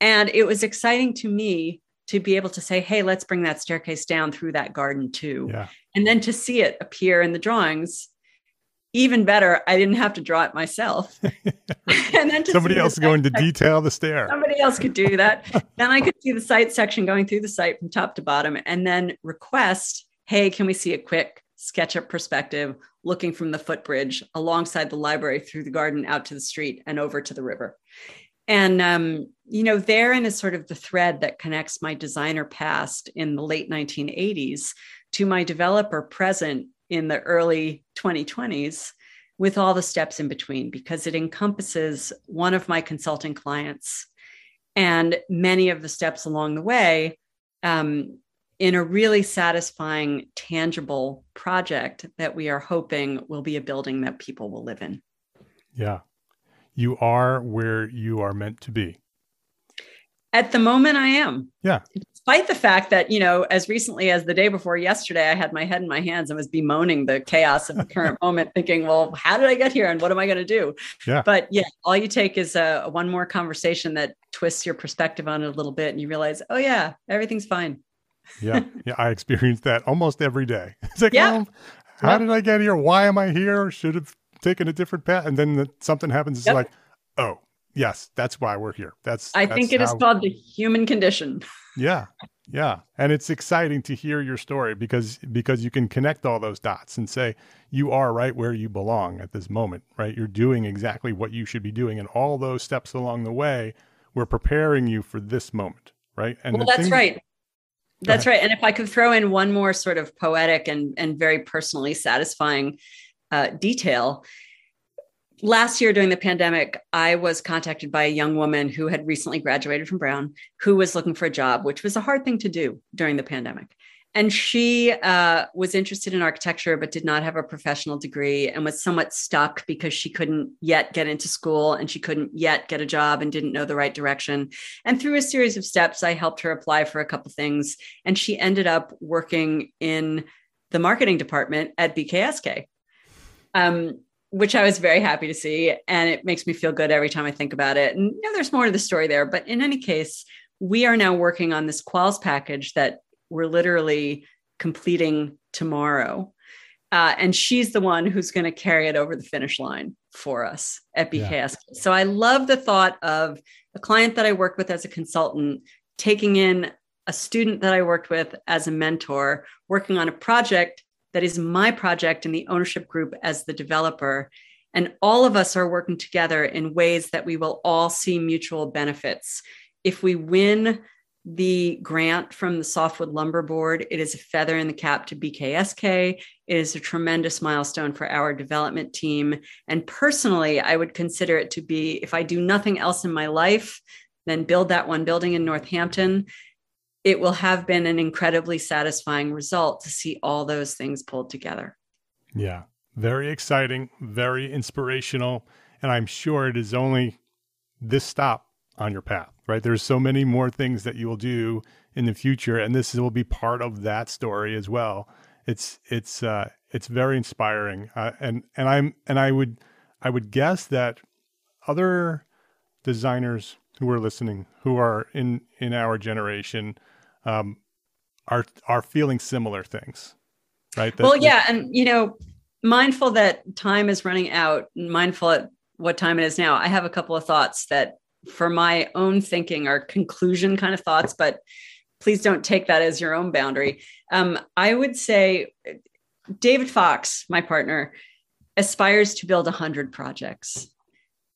And it was exciting to me to be able to say, hey, let's bring that staircase down through that garden too. Yeah. And then to see it appear in the drawings, even better, I didn't have to draw it myself. And then to somebody else go into detail the stair. Somebody else could do that. Then I could see the site section going through the site from top to bottom and then request, hey, can we see a quick SketchUp perspective looking from the footbridge alongside the library through the garden out to the street and over to the river. And, um, you know, therein is sort of the thread that connects my designer past in the late nineteen eighties to my developer present in the early twenty twenties with all the steps in between, because it encompasses one of my consulting clients and many of the steps along the way um, in a really satisfying, tangible project that we are hoping will be a building that people will live in. Yeah. You are where you are meant to be. At the moment, I am. Yeah. Despite the fact that, you know, as recently as the day before yesterday, I had my head in my hands and was bemoaning the chaos of the current moment, thinking, well, how did I get here and what am I going to do? Yeah. But yeah, all you take is a, a one more conversation that twists your perspective on it a little bit and you realize, oh yeah, everything's fine. yeah. Yeah. I experience that almost every day. It's like, yeah. well, how yeah. did I get here? Why am I here? Should have taken a different path. And then the, something happens. It's yep. like, oh yes, that's why we're here. That's I that's think it how... is called the human condition. Yeah. Yeah. And it's exciting to hear your story because, because you can connect all those dots and say, you are right where you belong at this moment, right? You're doing exactly what you should be doing. And all those steps along the way, we're preparing you for this moment. Right. And well, that's thing... right. That's right. And if I could throw in one more sort of poetic and, and very personally satisfying Uh, detail. Last year during the pandemic, I was contacted by a young woman who had recently graduated from Brown, who was looking for a job, which was a hard thing to do during the pandemic. And she uh, was interested in architecture, but did not have a professional degree and was somewhat stuck because she couldn't yet get into school and she couldn't yet get a job and didn't know the right direction. And through a series of steps, I helped her apply for a couple things. And she ended up working in the marketing department at B K S K. Um, which I was very happy to see. And it makes me feel good every time I think about it. And you know, there's more to the story there. But in any case, we are now working on this quals package that we're literally completing tomorrow. Uh, and she's the one who's going to carry it over the finish line for us at B K S K. Yeah. So I love the thought of a client that I worked with as a consultant, taking in a student that I worked with as a mentor, working on a project that is my project and the ownership group as the developer. And all of us are working together in ways that we will all see mutual benefits. If we win the grant from the Softwood Lumber Board, it is a feather in the cap to B K S K. It is a tremendous milestone for our development team. And personally, I would consider it to be, if I do nothing else in my life, then build that one building in Northampton. It will have been an incredibly satisfying result to see all those things pulled together. Yeah. Very exciting, very inspirational. And I'm sure it is only this stop on your path, right? There's so many more things that you will do in the future. And this will be part of that story as well. It's, it's, uh, it's very inspiring. Uh, and, and I'm, and I would, I would guess that other designers who are listening, who are in, in our generation, Um, are are feeling similar things, right? That, well, yeah. And, you know, mindful that time is running out, mindful at what time it is now, I have a couple of thoughts that for my own thinking are conclusion kind of thoughts, but please don't take that as your own boundary. Um, I would say David Fox, my partner, aspires to build one hundred projects.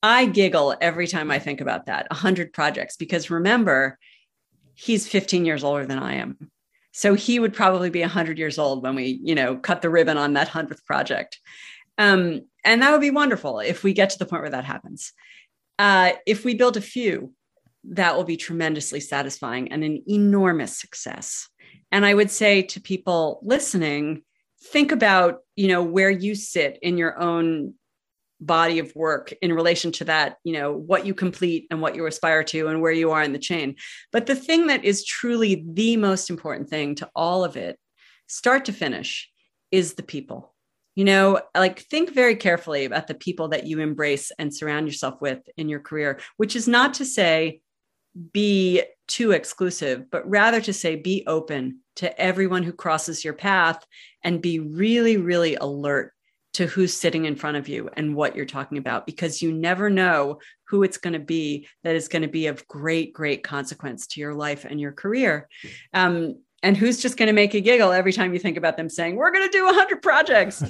I giggle every time I think about that, one hundred projects, because remember, he's fifteen years older than I am. So he would probably be one hundred years old when we, you know, cut the ribbon on that one hundredth project. Um, and that would be wonderful if we get to the point where that happens. Uh, if we build a few, that will be tremendously satisfying and an enormous success. And I would say to people listening, think about, you know, where you sit in your own body of work in relation to that, you know, what you complete and what you aspire to and where you are in the chain. But the thing that is truly the most important thing to all of it, start to finish, is the people. You know, like think very carefully about the people that you embrace and surround yourself with in your career, which is not to say be too exclusive, but rather to say, be open to everyone who crosses your path and be really, really alert to who's sitting in front of you and what you're talking about, because you never know who it's going to be that is going to be of great, great consequence to your life and your career. Um, and who's just going to make you giggle every time you think about them saying, we're going to do one hundred projects,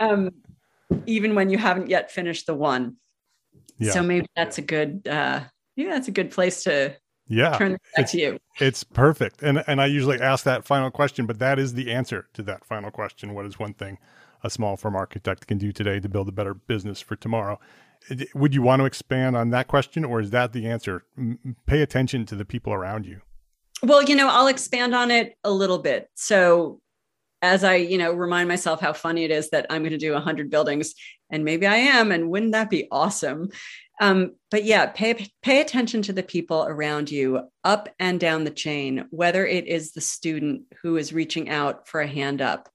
um, even when you haven't yet finished the one. Yeah. So maybe that's a good, uh, yeah, that's a good place to yeah, turn it back to you. It's perfect. And and I usually ask that final question, but that is the answer to that final question. What is one thing a small firm architect can do today to build a better business for tomorrow? Would you want to expand on that question, or is that the answer? Pay attention to the people around you. Well, you know, I'll expand on it a little bit. So as I, you know, remind myself how funny it is that I'm going to do one hundred buildings, and maybe I am, and wouldn't that be awesome? Um, but yeah, pay, pay attention to the people around you up and down the chain, whether it is the student who is reaching out for a hand up.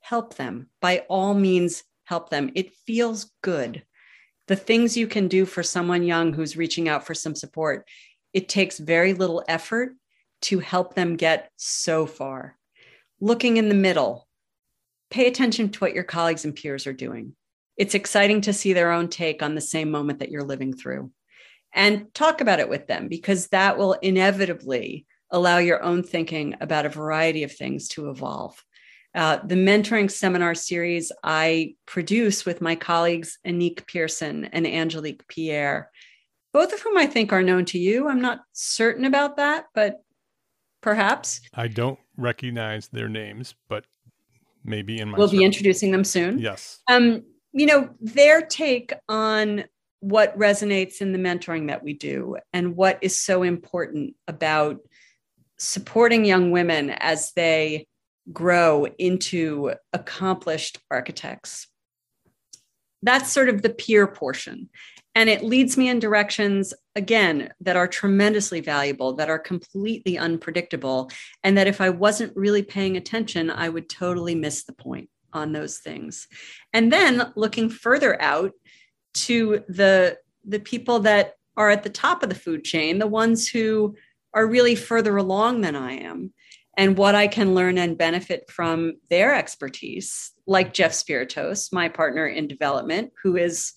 Help them. By all means, help them. It feels good. The things you can do for someone young who's reaching out for some support, it takes very little effort to help them get so far. Looking in the middle, pay attention to what your colleagues and peers are doing. It's exciting to see their own take on the same moment that you're living through. And talk about it with them, because that will inevitably allow your own thinking about a variety of things to evolve. Uh, the mentoring seminar series I produce with my colleagues, Anique Pearson and Angelique Pierre, both of whom I think are known to you. I'm not certain about that, but perhaps. I don't recognize their names, but maybe in my We'll service. Be introducing them soon. Yes. Um, you know, their take on what resonates in the mentoring that we do and what is so important about supporting young women as they grow into accomplished architects. That's sort of the peer portion. And it leads me in directions, again, that are tremendously valuable, that are completely unpredictable, and that if I wasn't really paying attention, I would totally miss the point on those things. And then looking further out to the, the people that are at the top of the food chain, the ones who are really further along than I am, and what I can learn and benefit from their expertise, like Jeff Spiritos, my partner in development, who is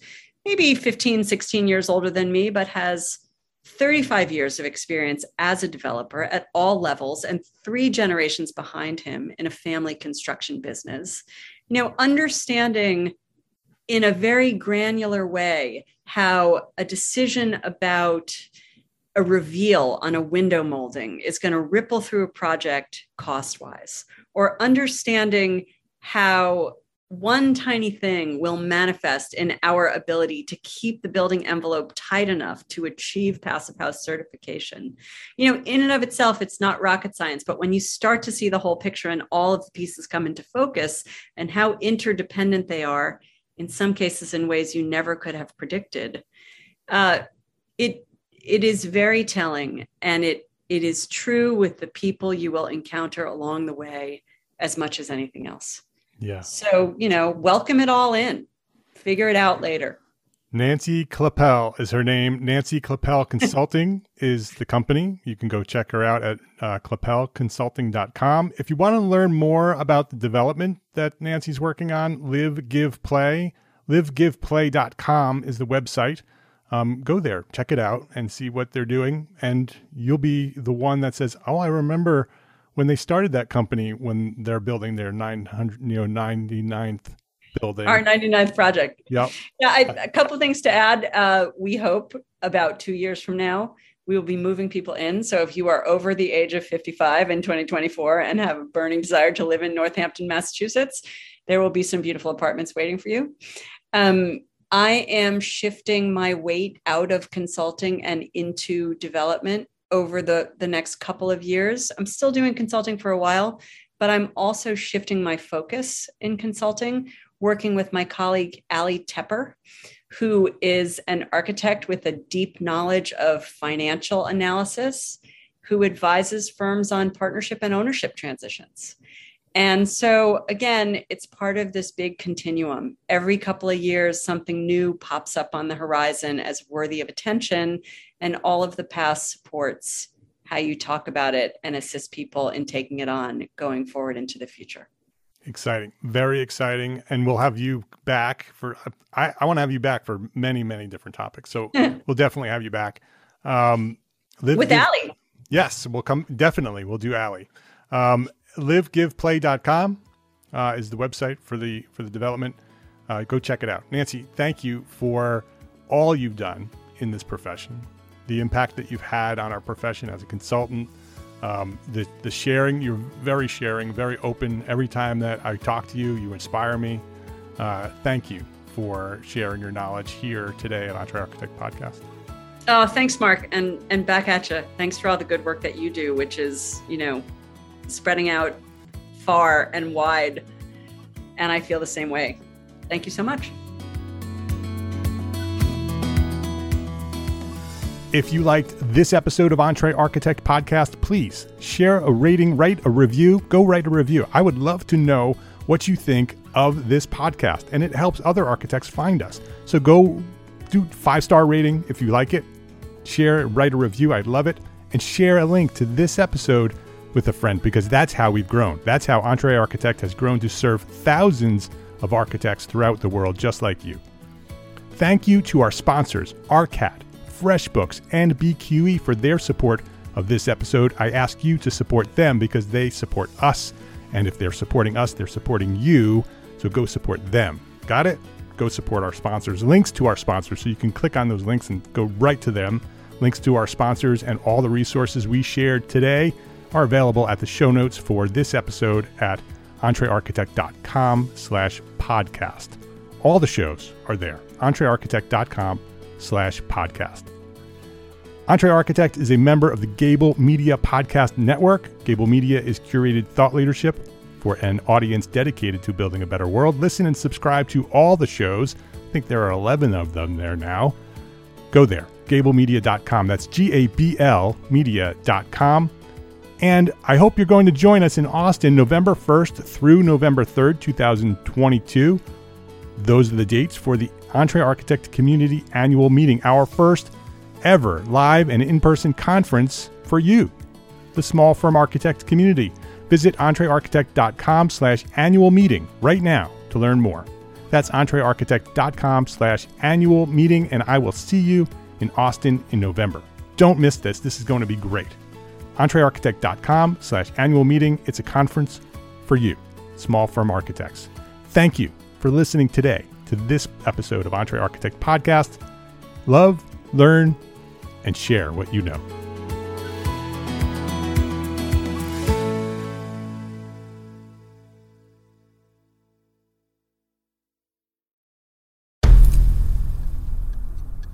maybe fifteen, sixteen years older than me, but has thirty-five years of experience as a developer at all levels and three generations behind him in a family construction business. You know, understanding in a very granular way how a decision about a reveal on a window molding is going to ripple through a project cost-wise, or understanding how one tiny thing will manifest in our ability to keep the building envelope tight enough to achieve passive house certification. You know, in and of itself, it's not rocket science, but when you start to see the whole picture and all of the pieces come into focus and how interdependent they are, in some cases in ways you never could have predicted, uh, it It is very telling, and it it is true with the people you will encounter along the way as much as anything else. Yeah. So, you know, welcome it all in. Figure it out later. Nancy Kleppel is her name. Nancy Kleppel Consulting is the company. You can go check her out at uh, kleppel consulting dot com. If you want to learn more about the development that Nancy's working on, Live, Give, Play, live give play dot com is the website. Um, go there, check it out, and see what they're doing. And you'll be the one that says, oh, I remember when they started that company, when they're building their nine hundred, you know, ninety-ninth building. Our ninety-ninth project. Yep. Yeah. I, a couple of things to add. Uh, we hope about two years from now, we will be moving people in. So if you are over the age of fifty-five in twenty twenty-four and have a burning desire to live in Northampton, Massachusetts, there will be some beautiful apartments waiting for you. Um, I am shifting my weight out of consulting and into development over the, the next couple of years. I'm still doing consulting for a while, but I'm also shifting my focus in consulting, working with my colleague, Ali Tepper, who is an architect with a deep knowledge of financial analysis, who advises firms on partnership and ownership transitions. And so again, it's part of this big continuum. Every couple of years, something new pops up on the horizon as worthy of attention, and all of the past supports how you talk about it and assist people in taking it on going forward into the future. Exciting. Very exciting. And we'll have you back for, I, I want to have you back for many, many different topics. So we'll definitely have you back. Um, live, With Allie. Yes, we'll come. Definitely. We'll do Allie. Um, live give play dot com uh, is the website for the for the development. Uh, go check it out. Nancy, thank you for all you've done in this profession, the impact that you've had on our profession as a consultant, um, the, the sharing. You're very sharing, very open. Every time that I talk to you, you inspire me. Uh, thank you for sharing your knowledge here today at Entree Architect Podcast. Oh, thanks, Mark. And, and back at you. Thanks for all the good work that you do, which is, you know, spreading out far and wide. And I feel the same way. Thank you so much. If you liked this episode of Entree Architect Podcast, please share a rating, write a review, go write a review. I would love to know what you think of this podcast, and it helps other architects find us. So go do five-star rating if you like it, share, write a review. I'd love it. And share a link to this episode with a friend, because that's how we've grown. That's how Entree Architect has grown to serve thousands of architects throughout the world, just like you. Thank you to our sponsors, R C A T, FreshBooks, and B Q E for their support of this episode. I ask you to support them because they support us. And if they're supporting us, they're supporting you. So go support them. Got it? Go support our sponsors. Links to our sponsors. So you can click on those links and go right to them. Links to our sponsors and all the resources we shared today are available at the show notes for this episode at entrearchitect.com slash podcast. All the shows are there. entrearchitect.com slash podcast. Entree Architect is a member of the Gable Media Podcast Network. Gable Media is curated thought leadership for an audience dedicated to building a better world. Listen and subscribe to all the shows. I think there are eleven of them there now. Go there, gable media dot com. That's G A B L media dot com. And I hope you're going to join us in Austin November first through November third, two thousand twenty-two. Those are the dates for the Entree Architect Community Annual Meeting, our first ever live and in-person conference for you, the small firm architect community. Visit entrearchitect.com slash annual meeting right now to learn more. That's entrearchitect.com slash annual meeting, and I will see you in Austin in November. Don't miss this. This is going to be great. entrearchitect.com slash annual meeting. It's a conference for you, small firm architects. Thank you for listening today to this episode of Entree Architect Podcast. Love, learn, and share what you know.